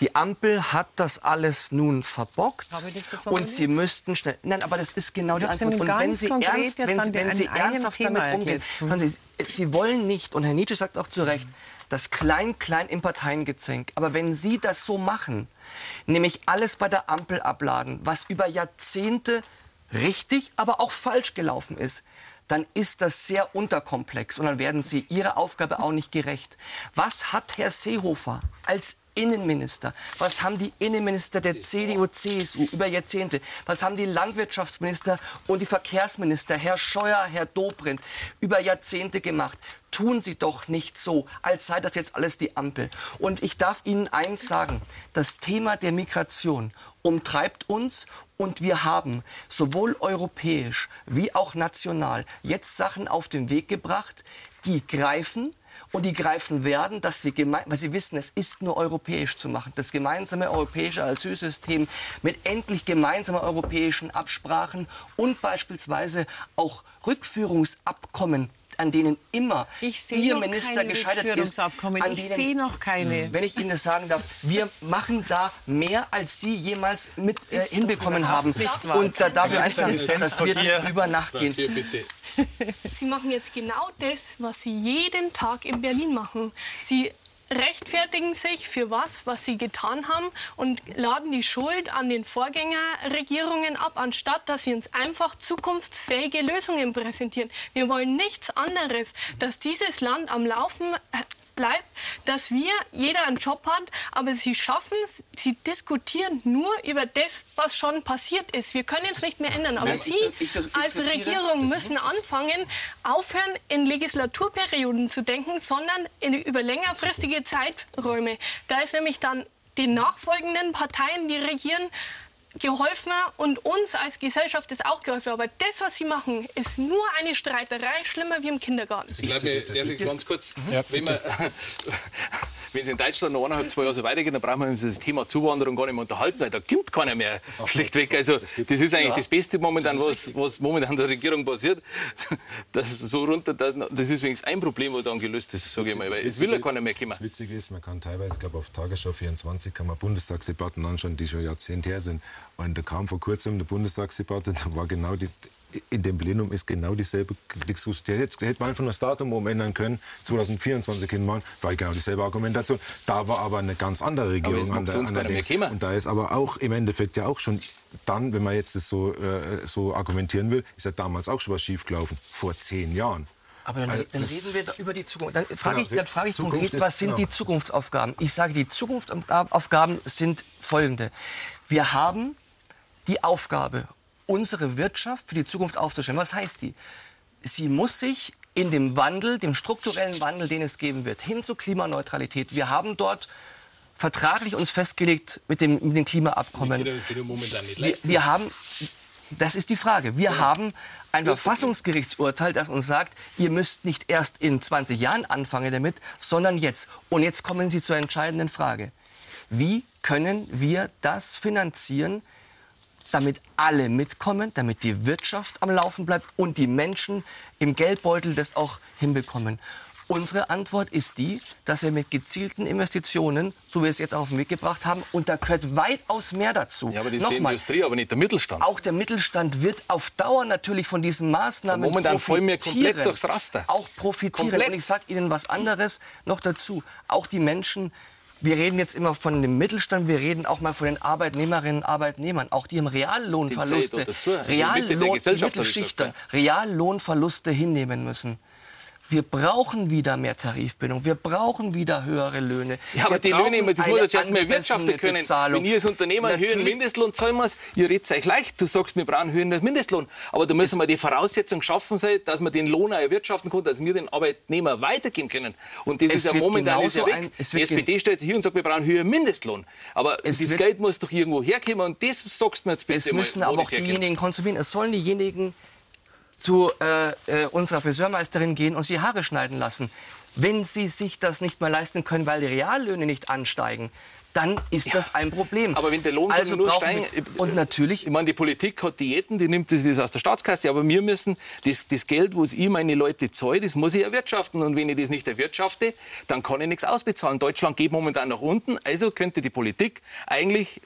die Ampel hat das alles nun verbockt so und Sie müssten schnell... Nein, aber das ist genau die Antwort. Und wenn Sie, ernst, wenn Sie, wenn Sie ernsthaft damit umgehen, Sie, Sie wollen nicht, und Herr Nietzsche sagt auch zu Recht, das Klein-Klein im Parteiengezänk. Aber wenn Sie das so machen, nämlich alles bei der Ampel abladen, was über Jahrzehnte richtig, aber auch falsch gelaufen ist, dann ist das sehr unterkomplex und dann werden Sie Ihrer Aufgabe auch nicht gerecht. Was hat Herr Seehofer als Innenminister, was haben die Innenminister der C D U, C S U über Jahrzehnte, was haben die Landwirtschaftsminister und die Verkehrsminister, Herr Scheuer, Herr Dobrindt, über Jahrzehnte gemacht? Tun Sie doch nicht so, als sei das jetzt alles die Ampel. Und ich darf Ihnen eins sagen, das Thema der Migration umtreibt uns und wir haben sowohl europäisch wie auch national jetzt Sachen auf den Weg gebracht, die greifen, und die greifen werden, dass wir gemein, weil sie wissen, es ist nur europäisch zu machen. Das gemeinsame europäische Asylsystem mit endlich gemeinsamen europäischen Absprachen und beispielsweise auch Rückführungsabkommen, an denen immer Ihr Minister gescheitert ist. Ich sehe noch keine. Wenn ich Ihnen das sagen darf, wir machen da mehr, als Sie jemals mit äh, hinbekommen haben. Und da darf ich eins sagen, das wird über Nacht gehen. Sie machen jetzt genau das, was Sie jeden Tag in Berlin machen. Sie rechtfertigen sich für was, was sie getan haben und laden die Schuld an den Vorgängerregierungen ab, anstatt dass sie uns einfach zukunftsfähige Lösungen präsentieren. Wir wollen nichts anderes, dass dieses Land am Laufen bleibt, dass wir, jeder einen Job hat, aber sie schaffen, sie diskutieren nur über das, was schon passiert ist. Wir können es nicht mehr ändern, aber Sie als Regierung müssen anfangen, aufhören, in Legislaturperioden zu denken, sondern in, über längerfristige Zeiträume. Da ist nämlich dann den nachfolgenden Parteien, die regieren, geholfen und uns als Gesellschaft ist auch geholfen. Aber das, was Sie machen, ist nur eine Streiterei, schlimmer wie im Kindergarten. Ich glaube, darf ich ganz kurz, ja, wenn wir, wenn es in Deutschland noch eineinhalb, zwei Jahre so weitergeht, dann brauchen wir uns das Thema Zuwanderung gar nicht mehr unterhalten, weil da kommt keiner mehr schlichtweg. Also das ist eigentlich das Beste momentan, was, was momentan der Regierung passiert. Das ist so runter, das, das ist wenigstens ein Problem, wo dann gelöst ist, sage ich mal. Weil es will ja keiner mehr kommen. Das Witzige ist, man kann teilweise, ich glaube, auf Tagesschau vierundzwanzig kann man Bundestagsdebatten anschauen, die schon Jahrzehnte her sind. Und da kam vor kurzem eine Bundestagsdebatte, da war genau die, in dem Plenum ist genau dieselbe Diskussion. Die hätte man von das Datum umändern können, zwanzig vierundzwanzig hinmachen, war genau dieselbe Argumentation. Da war aber eine ganz andere Regierung an der, an der und da ist aber auch im Endeffekt ja auch schon dann, wenn man jetzt das so, äh, so argumentieren will, ist ja damals auch schon was schiefgelaufen, vor zehn Jahren. Aber dann, also, dann reden wir über die Zukunft. Dann frage ich, dann frage ich konkret, was sind die Zukunftsaufgaben? Ich sage, die Zukunftsaufgaben sind folgende. Wir haben die Aufgabe, unsere Wirtschaft für die Zukunft aufzustellen. Was heißt die? Sie muss sich in dem Wandel, dem strukturellen Wandel, den es geben wird, hin zur Klimaneutralität. Wir haben dort vertraglich uns festgelegt mit dem, mit dem Klimaabkommen. Wir, wir haben... Das ist die Frage. Wir ja. haben ein Verfassungsgerichtsurteil, das uns sagt, ihr müsst nicht erst in zwanzig Jahren anfangen damit, sondern jetzt. Und jetzt kommen Sie zur entscheidenden Frage. Wie können wir das finanzieren, damit alle mitkommen, damit die Wirtschaft am Laufen bleibt und die Menschen im Geldbeutel das auch hinbekommen? Unsere Antwort ist die, dass wir mit gezielten Investitionen, so wie wir es jetzt auf den Weg gebracht haben, und da gehört weitaus mehr dazu. Ja, aber das ist die Industrie, aber nicht der Mittelstand. Auch der Mittelstand wird auf Dauer natürlich von diesen Maßnahmen momentan profitieren. Momentan fallen wir komplett durchs Raster. Auch profitieren. Komplett. Und ich sage Ihnen was anderes noch dazu. Auch die Menschen, wir reden jetzt immer von dem Mittelstand, wir reden auch mal von den Arbeitnehmerinnen und Arbeitnehmern. Auch die haben Reallohnverluste, Reallohn, die Mittelschichten, Reallohnverluste hinnehmen müssen. Wir brauchen wieder mehr Tarifbindung, wir brauchen wieder höhere Löhne. Ja, aber wir die Löhne, das muss jetzt erst mal erwirtschaften können. Bezahlung. Wenn ihr als Unternehmer einen höheren Mindestlohn zahlen muss, ihr redet euch leicht, du sagst, wir brauchen einen höheren Mindestlohn. Aber da müssen wir die Voraussetzung schaffen, dass man den Lohn auch erwirtschaften kann, dass wir den Arbeitnehmer weitergeben können. Und das es ist ja momentan ist ja weg. Ein, die S P D stellt sich hier und sagt, wir brauchen einen höheren Mindestlohn. Aber dieses Geld muss doch irgendwo herkommen und das sagst du mir jetzt bitte. Es müssen mal, aber auch diejenigen herkommt. konsumieren, es sollen diejenigen zu äh, äh, unserer Friseurmeisterin gehen und die Haare schneiden lassen. Wenn sie sich das nicht mehr leisten können, weil die Reallöhne nicht ansteigen, dann ist ja. das ein Problem. Aber wenn der Lohn also nur steigen... Und natürlich... Ich meine, die Politik hat Diäten, die nimmt das aus der Staatskasse, aber wir müssen das, das Geld, was ich meine Leute zahle, das muss ich erwirtschaften. Und wenn ich das nicht erwirtschafte, dann kann ich nichts ausbezahlen. Deutschland geht momentan nach unten, also könnte die Politik eigentlich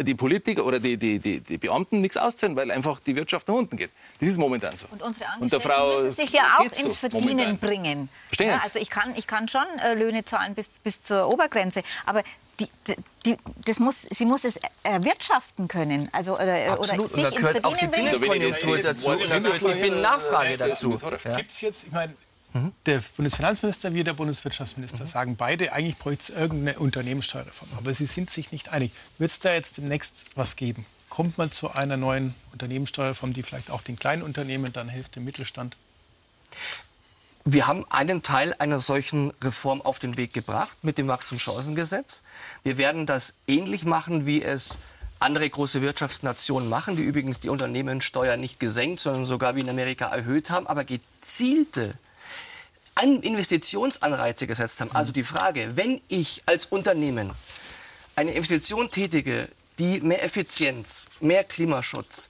die Politiker oder die, die, die, die Beamten nichts auszahlen, weil einfach die Wirtschaft nach unten geht. Das ist momentan so. Und unsere Angestellten und der Frau müssen sich ja auch ins so Verdienen momentan. bringen. Verstehen ja, also ich kann, ich kann schon äh, Löhne zahlen bis, bis zur Obergrenze, aber die, die, das muss, sie muss es erwirtschaften können. Also, oder, oder sich ins Verdienen bringen. Da gehört die Nachfrage dazu. Ja. Gibt's jetzt, ich meine, mhm. der Bundesfinanzminister wie der Bundeswirtschaftsminister mhm. sagen beide, eigentlich bräuchte es irgendeine Unternehmenssteuerreform. Aber sie sind sich nicht einig. Wird es da jetzt demnächst was geben? Kommt man zu einer neuen Unternehmenssteuerreform, die vielleicht auch den kleinen Unternehmen dann hilft, dem Mittelstand? Wir haben einen Teil einer solchen Reform auf den Weg gebracht mit dem Wachstumschancengesetz. Wir werden das ähnlich machen, wie es andere große Wirtschaftsnationen machen, die übrigens die Unternehmenssteuer nicht gesenkt, sondern sogar wie in Amerika erhöht haben, aber gezielte Investitionsanreize gesetzt haben. Also die Frage, wenn ich als Unternehmen eine Investition tätige, die mehr Effizienz, mehr Klimaschutz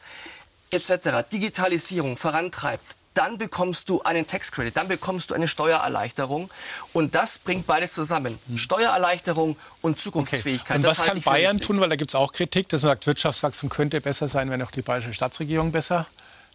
et cetera, Digitalisierung vorantreibt, dann bekommst du einen Tax Credit, dann bekommst du eine Steuererleichterung. Und das bringt beides zusammen. Steuererleichterung und Zukunftsfähigkeit. Okay. Und das was kann Bayern tun? Weil da gibt es auch Kritik, dass man sagt, Wirtschaftswachstum könnte besser sein, wenn auch die bayerische Staatsregierung besser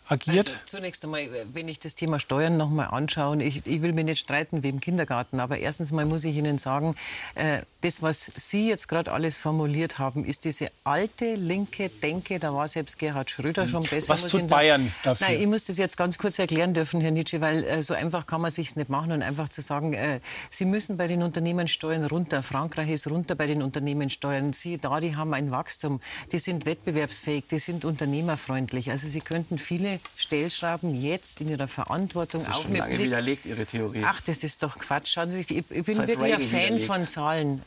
agiert. Also, zunächst einmal, wenn ich das Thema Steuern noch mal anschaue, ich, ich will mich nicht streiten wie im Kindergarten, aber erstens mal muss ich Ihnen sagen, äh, das, was Sie jetzt gerade alles formuliert haben, ist diese alte linke Denke, da war selbst Gerhard Schröder schon besser. Was muss tut Bayern da, dafür? Nein, ich muss das jetzt ganz kurz erklären dürfen, Herr Nitsche, weil äh, so einfach kann man es sich nicht machen und einfach zu sagen, äh, Sie müssen bei den Unternehmenssteuern runter, Frankreich ist runter bei den Unternehmenssteuern, Sie da, die haben ein Wachstum, die sind wettbewerbsfähig, die sind unternehmerfreundlich, also Sie könnten viele Stellschrauben jetzt in ihrer Verantwortung auch mit lange widerlegt, Ihre Theorie. Ach, das ist doch Quatsch. Schauen Sie sich, ich, ich bin Seit wirklich Reagan ein Fan widerlegt. von Zahlen.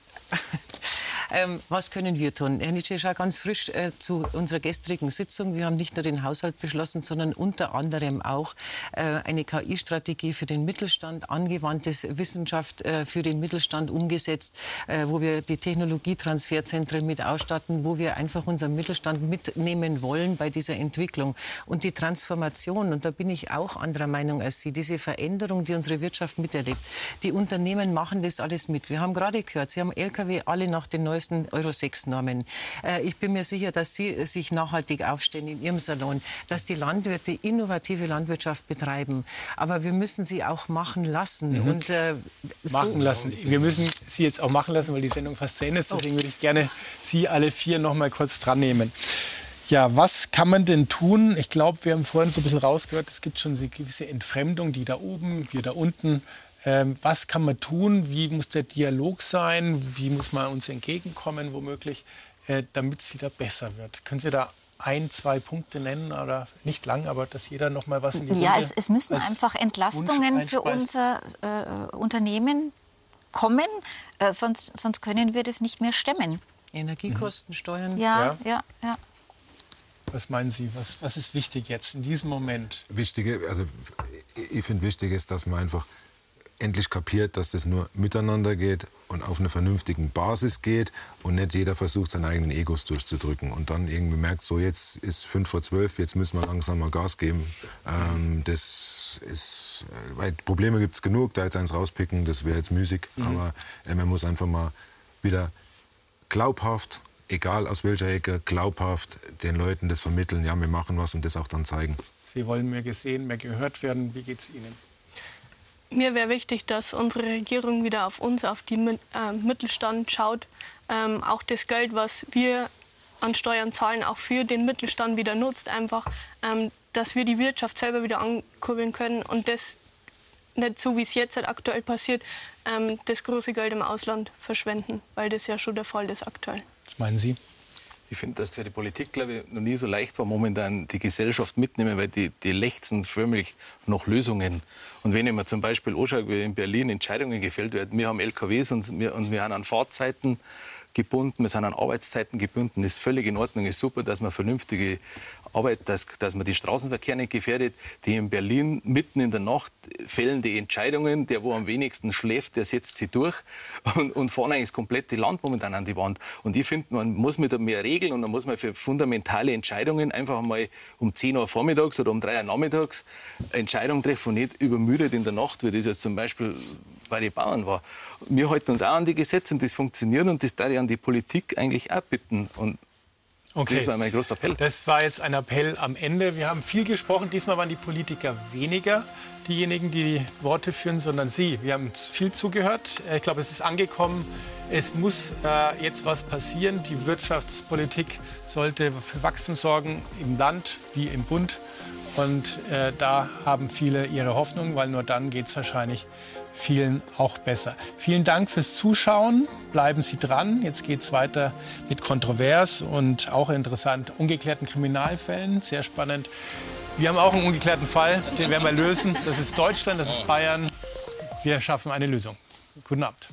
Ähm, was können wir tun? Herr Nitsche, schau ganz frisch äh, zu unserer gestrigen Sitzung. Wir haben nicht nur den Haushalt beschlossen, sondern unter anderem auch äh, eine K I-Strategie für den Mittelstand, angewandtes Wissenschaft äh, für den Mittelstand umgesetzt, äh, wo wir die Technologietransferzentren mit ausstatten, wo wir einfach unseren Mittelstand mitnehmen wollen bei dieser Entwicklung. Und die Transformation, und da bin ich auch anderer Meinung als Sie, diese Veränderung, die unsere Wirtschaft miterlebt. Die Unternehmen machen das alles mit. Wir haben gerade gehört, Sie haben L K W alle nach den neuen Euro sechs Normen. Äh, ich bin mir sicher, dass Sie sich nachhaltig aufstellen in Ihrem Salon, dass die Landwirte innovative Landwirtschaft betreiben. Aber wir müssen sie auch machen lassen. Mhm. Und, äh, machen so lassen. Wir müssen sie jetzt auch machen lassen, weil die Sendung fast zu Ende ist. Deswegen würde ich gerne Sie alle vier noch mal kurz dran nehmen. Ja, was kann man denn tun? Ich glaube, wir haben vorhin so ein bisschen rausgehört, es gibt schon eine gewisse Entfremdung, die da oben, wir da unten. Was kann man tun? Wie muss der Dialog sein? Wie muss man uns entgegenkommen, womöglich, damit es wieder besser wird? Können Sie da ein, zwei Punkte nennen, oder nicht lang, aber dass jeder noch mal was in die Runde... Ja, es, es müssen einfach Entlastungen für unser äh, Unternehmen kommen, äh, sonst, sonst können wir das nicht mehr stemmen. Energiekostensteuern? Ja, ja, ja. ja. Was meinen Sie, was, was ist wichtig jetzt in diesem Moment? Wichtige, also ich finde wichtig ist, dass man einfach endlich kapiert, dass das nur miteinander geht und auf einer vernünftigen Basis geht und nicht jeder versucht, seine eigenen Egos durchzudrücken und dann irgendwie merkt, so jetzt ist fünf vor zwölf, jetzt müssen wir langsam mal Gas geben. Ähm, das ist, weil Probleme gibt es genug, da jetzt eins rauspicken, das wäre jetzt müßig, mhm. aber äh, man muss einfach mal wieder glaubhaft, egal aus welcher Ecke, glaubhaft den Leuten das vermitteln, ja, wir machen was und das auch dann zeigen. Sie wollen mehr gesehen, mehr gehört werden, wie geht's Ihnen? Mir wäre wichtig, dass unsere Regierung wieder auf uns, auf den äh, Mittelstand schaut. Ähm, auch das Geld, was wir an Steuern zahlen, auch für den Mittelstand wieder nutzt. Einfach, ähm, dass wir die Wirtschaft selber wieder ankurbeln können und das nicht so, wie es jetzt aktuell passiert, ähm, das große Geld im Ausland verschwenden, weil das ja schon der Fall ist aktuell. Was meinen Sie? Ich finde, dass für die Politik, glaube ich, noch nie so leicht war, momentan die Gesellschaft mitnehmen, weil die, die lechzen förmlich nach Lösungen. Und wenn ich mir zum Beispiel anschaue, wie in Berlin Entscheidungen gefällt werden, wir haben L K Ws und wir, und wir haben an Fahrzeiten gebunden, wir sind an Arbeitszeiten gebunden, das ist völlig in Ordnung, ist super, dass man vernünftige Arbeit, dass, dass man die Straßenverkehr nicht gefährdet, die in Berlin mitten in der Nacht fällen die Entscheidungen, der, wo am wenigsten schläft, der setzt sie durch und, und fahren eigentlich das komplette Land momentan an die Wand. Und ich finde, man muss mit mehr regeln und dann muss man für fundamentale Entscheidungen einfach mal um zehn Uhr vormittags oder um drei Uhr nachmittags Entscheidungen treffen und nicht übermüdet in der Nacht, wie das jetzt zum Beispiel bei den Bauern war. Wir halten uns auch an die Gesetze und das funktioniert und das darf ich an die Politik eigentlich auch bitten. Und Okay. Das war mein großer Appell. Das war jetzt ein Appell am Ende. Wir haben viel gesprochen. Diesmal waren die Politiker weniger diejenigen, die die Worte führen, sondern Sie. Wir haben viel zugehört. Ich glaube, es ist angekommen. Es muss äh, jetzt was passieren. Die Wirtschaftspolitik sollte für Wachstum sorgen, im Land wie im Bund. Und äh, da haben viele ihre Hoffnung, weil nur dann geht es wahrscheinlich vielen auch besser. Vielen Dank fürs Zuschauen. Bleiben Sie dran. Jetzt geht es weiter mit kontrovers und auch interessant ungeklärten Kriminalfällen. Sehr spannend. Wir haben auch einen ungeklärten Fall, den werden wir lösen. Das ist Deutschland, das ist Bayern. Wir schaffen eine Lösung. Guten Abend.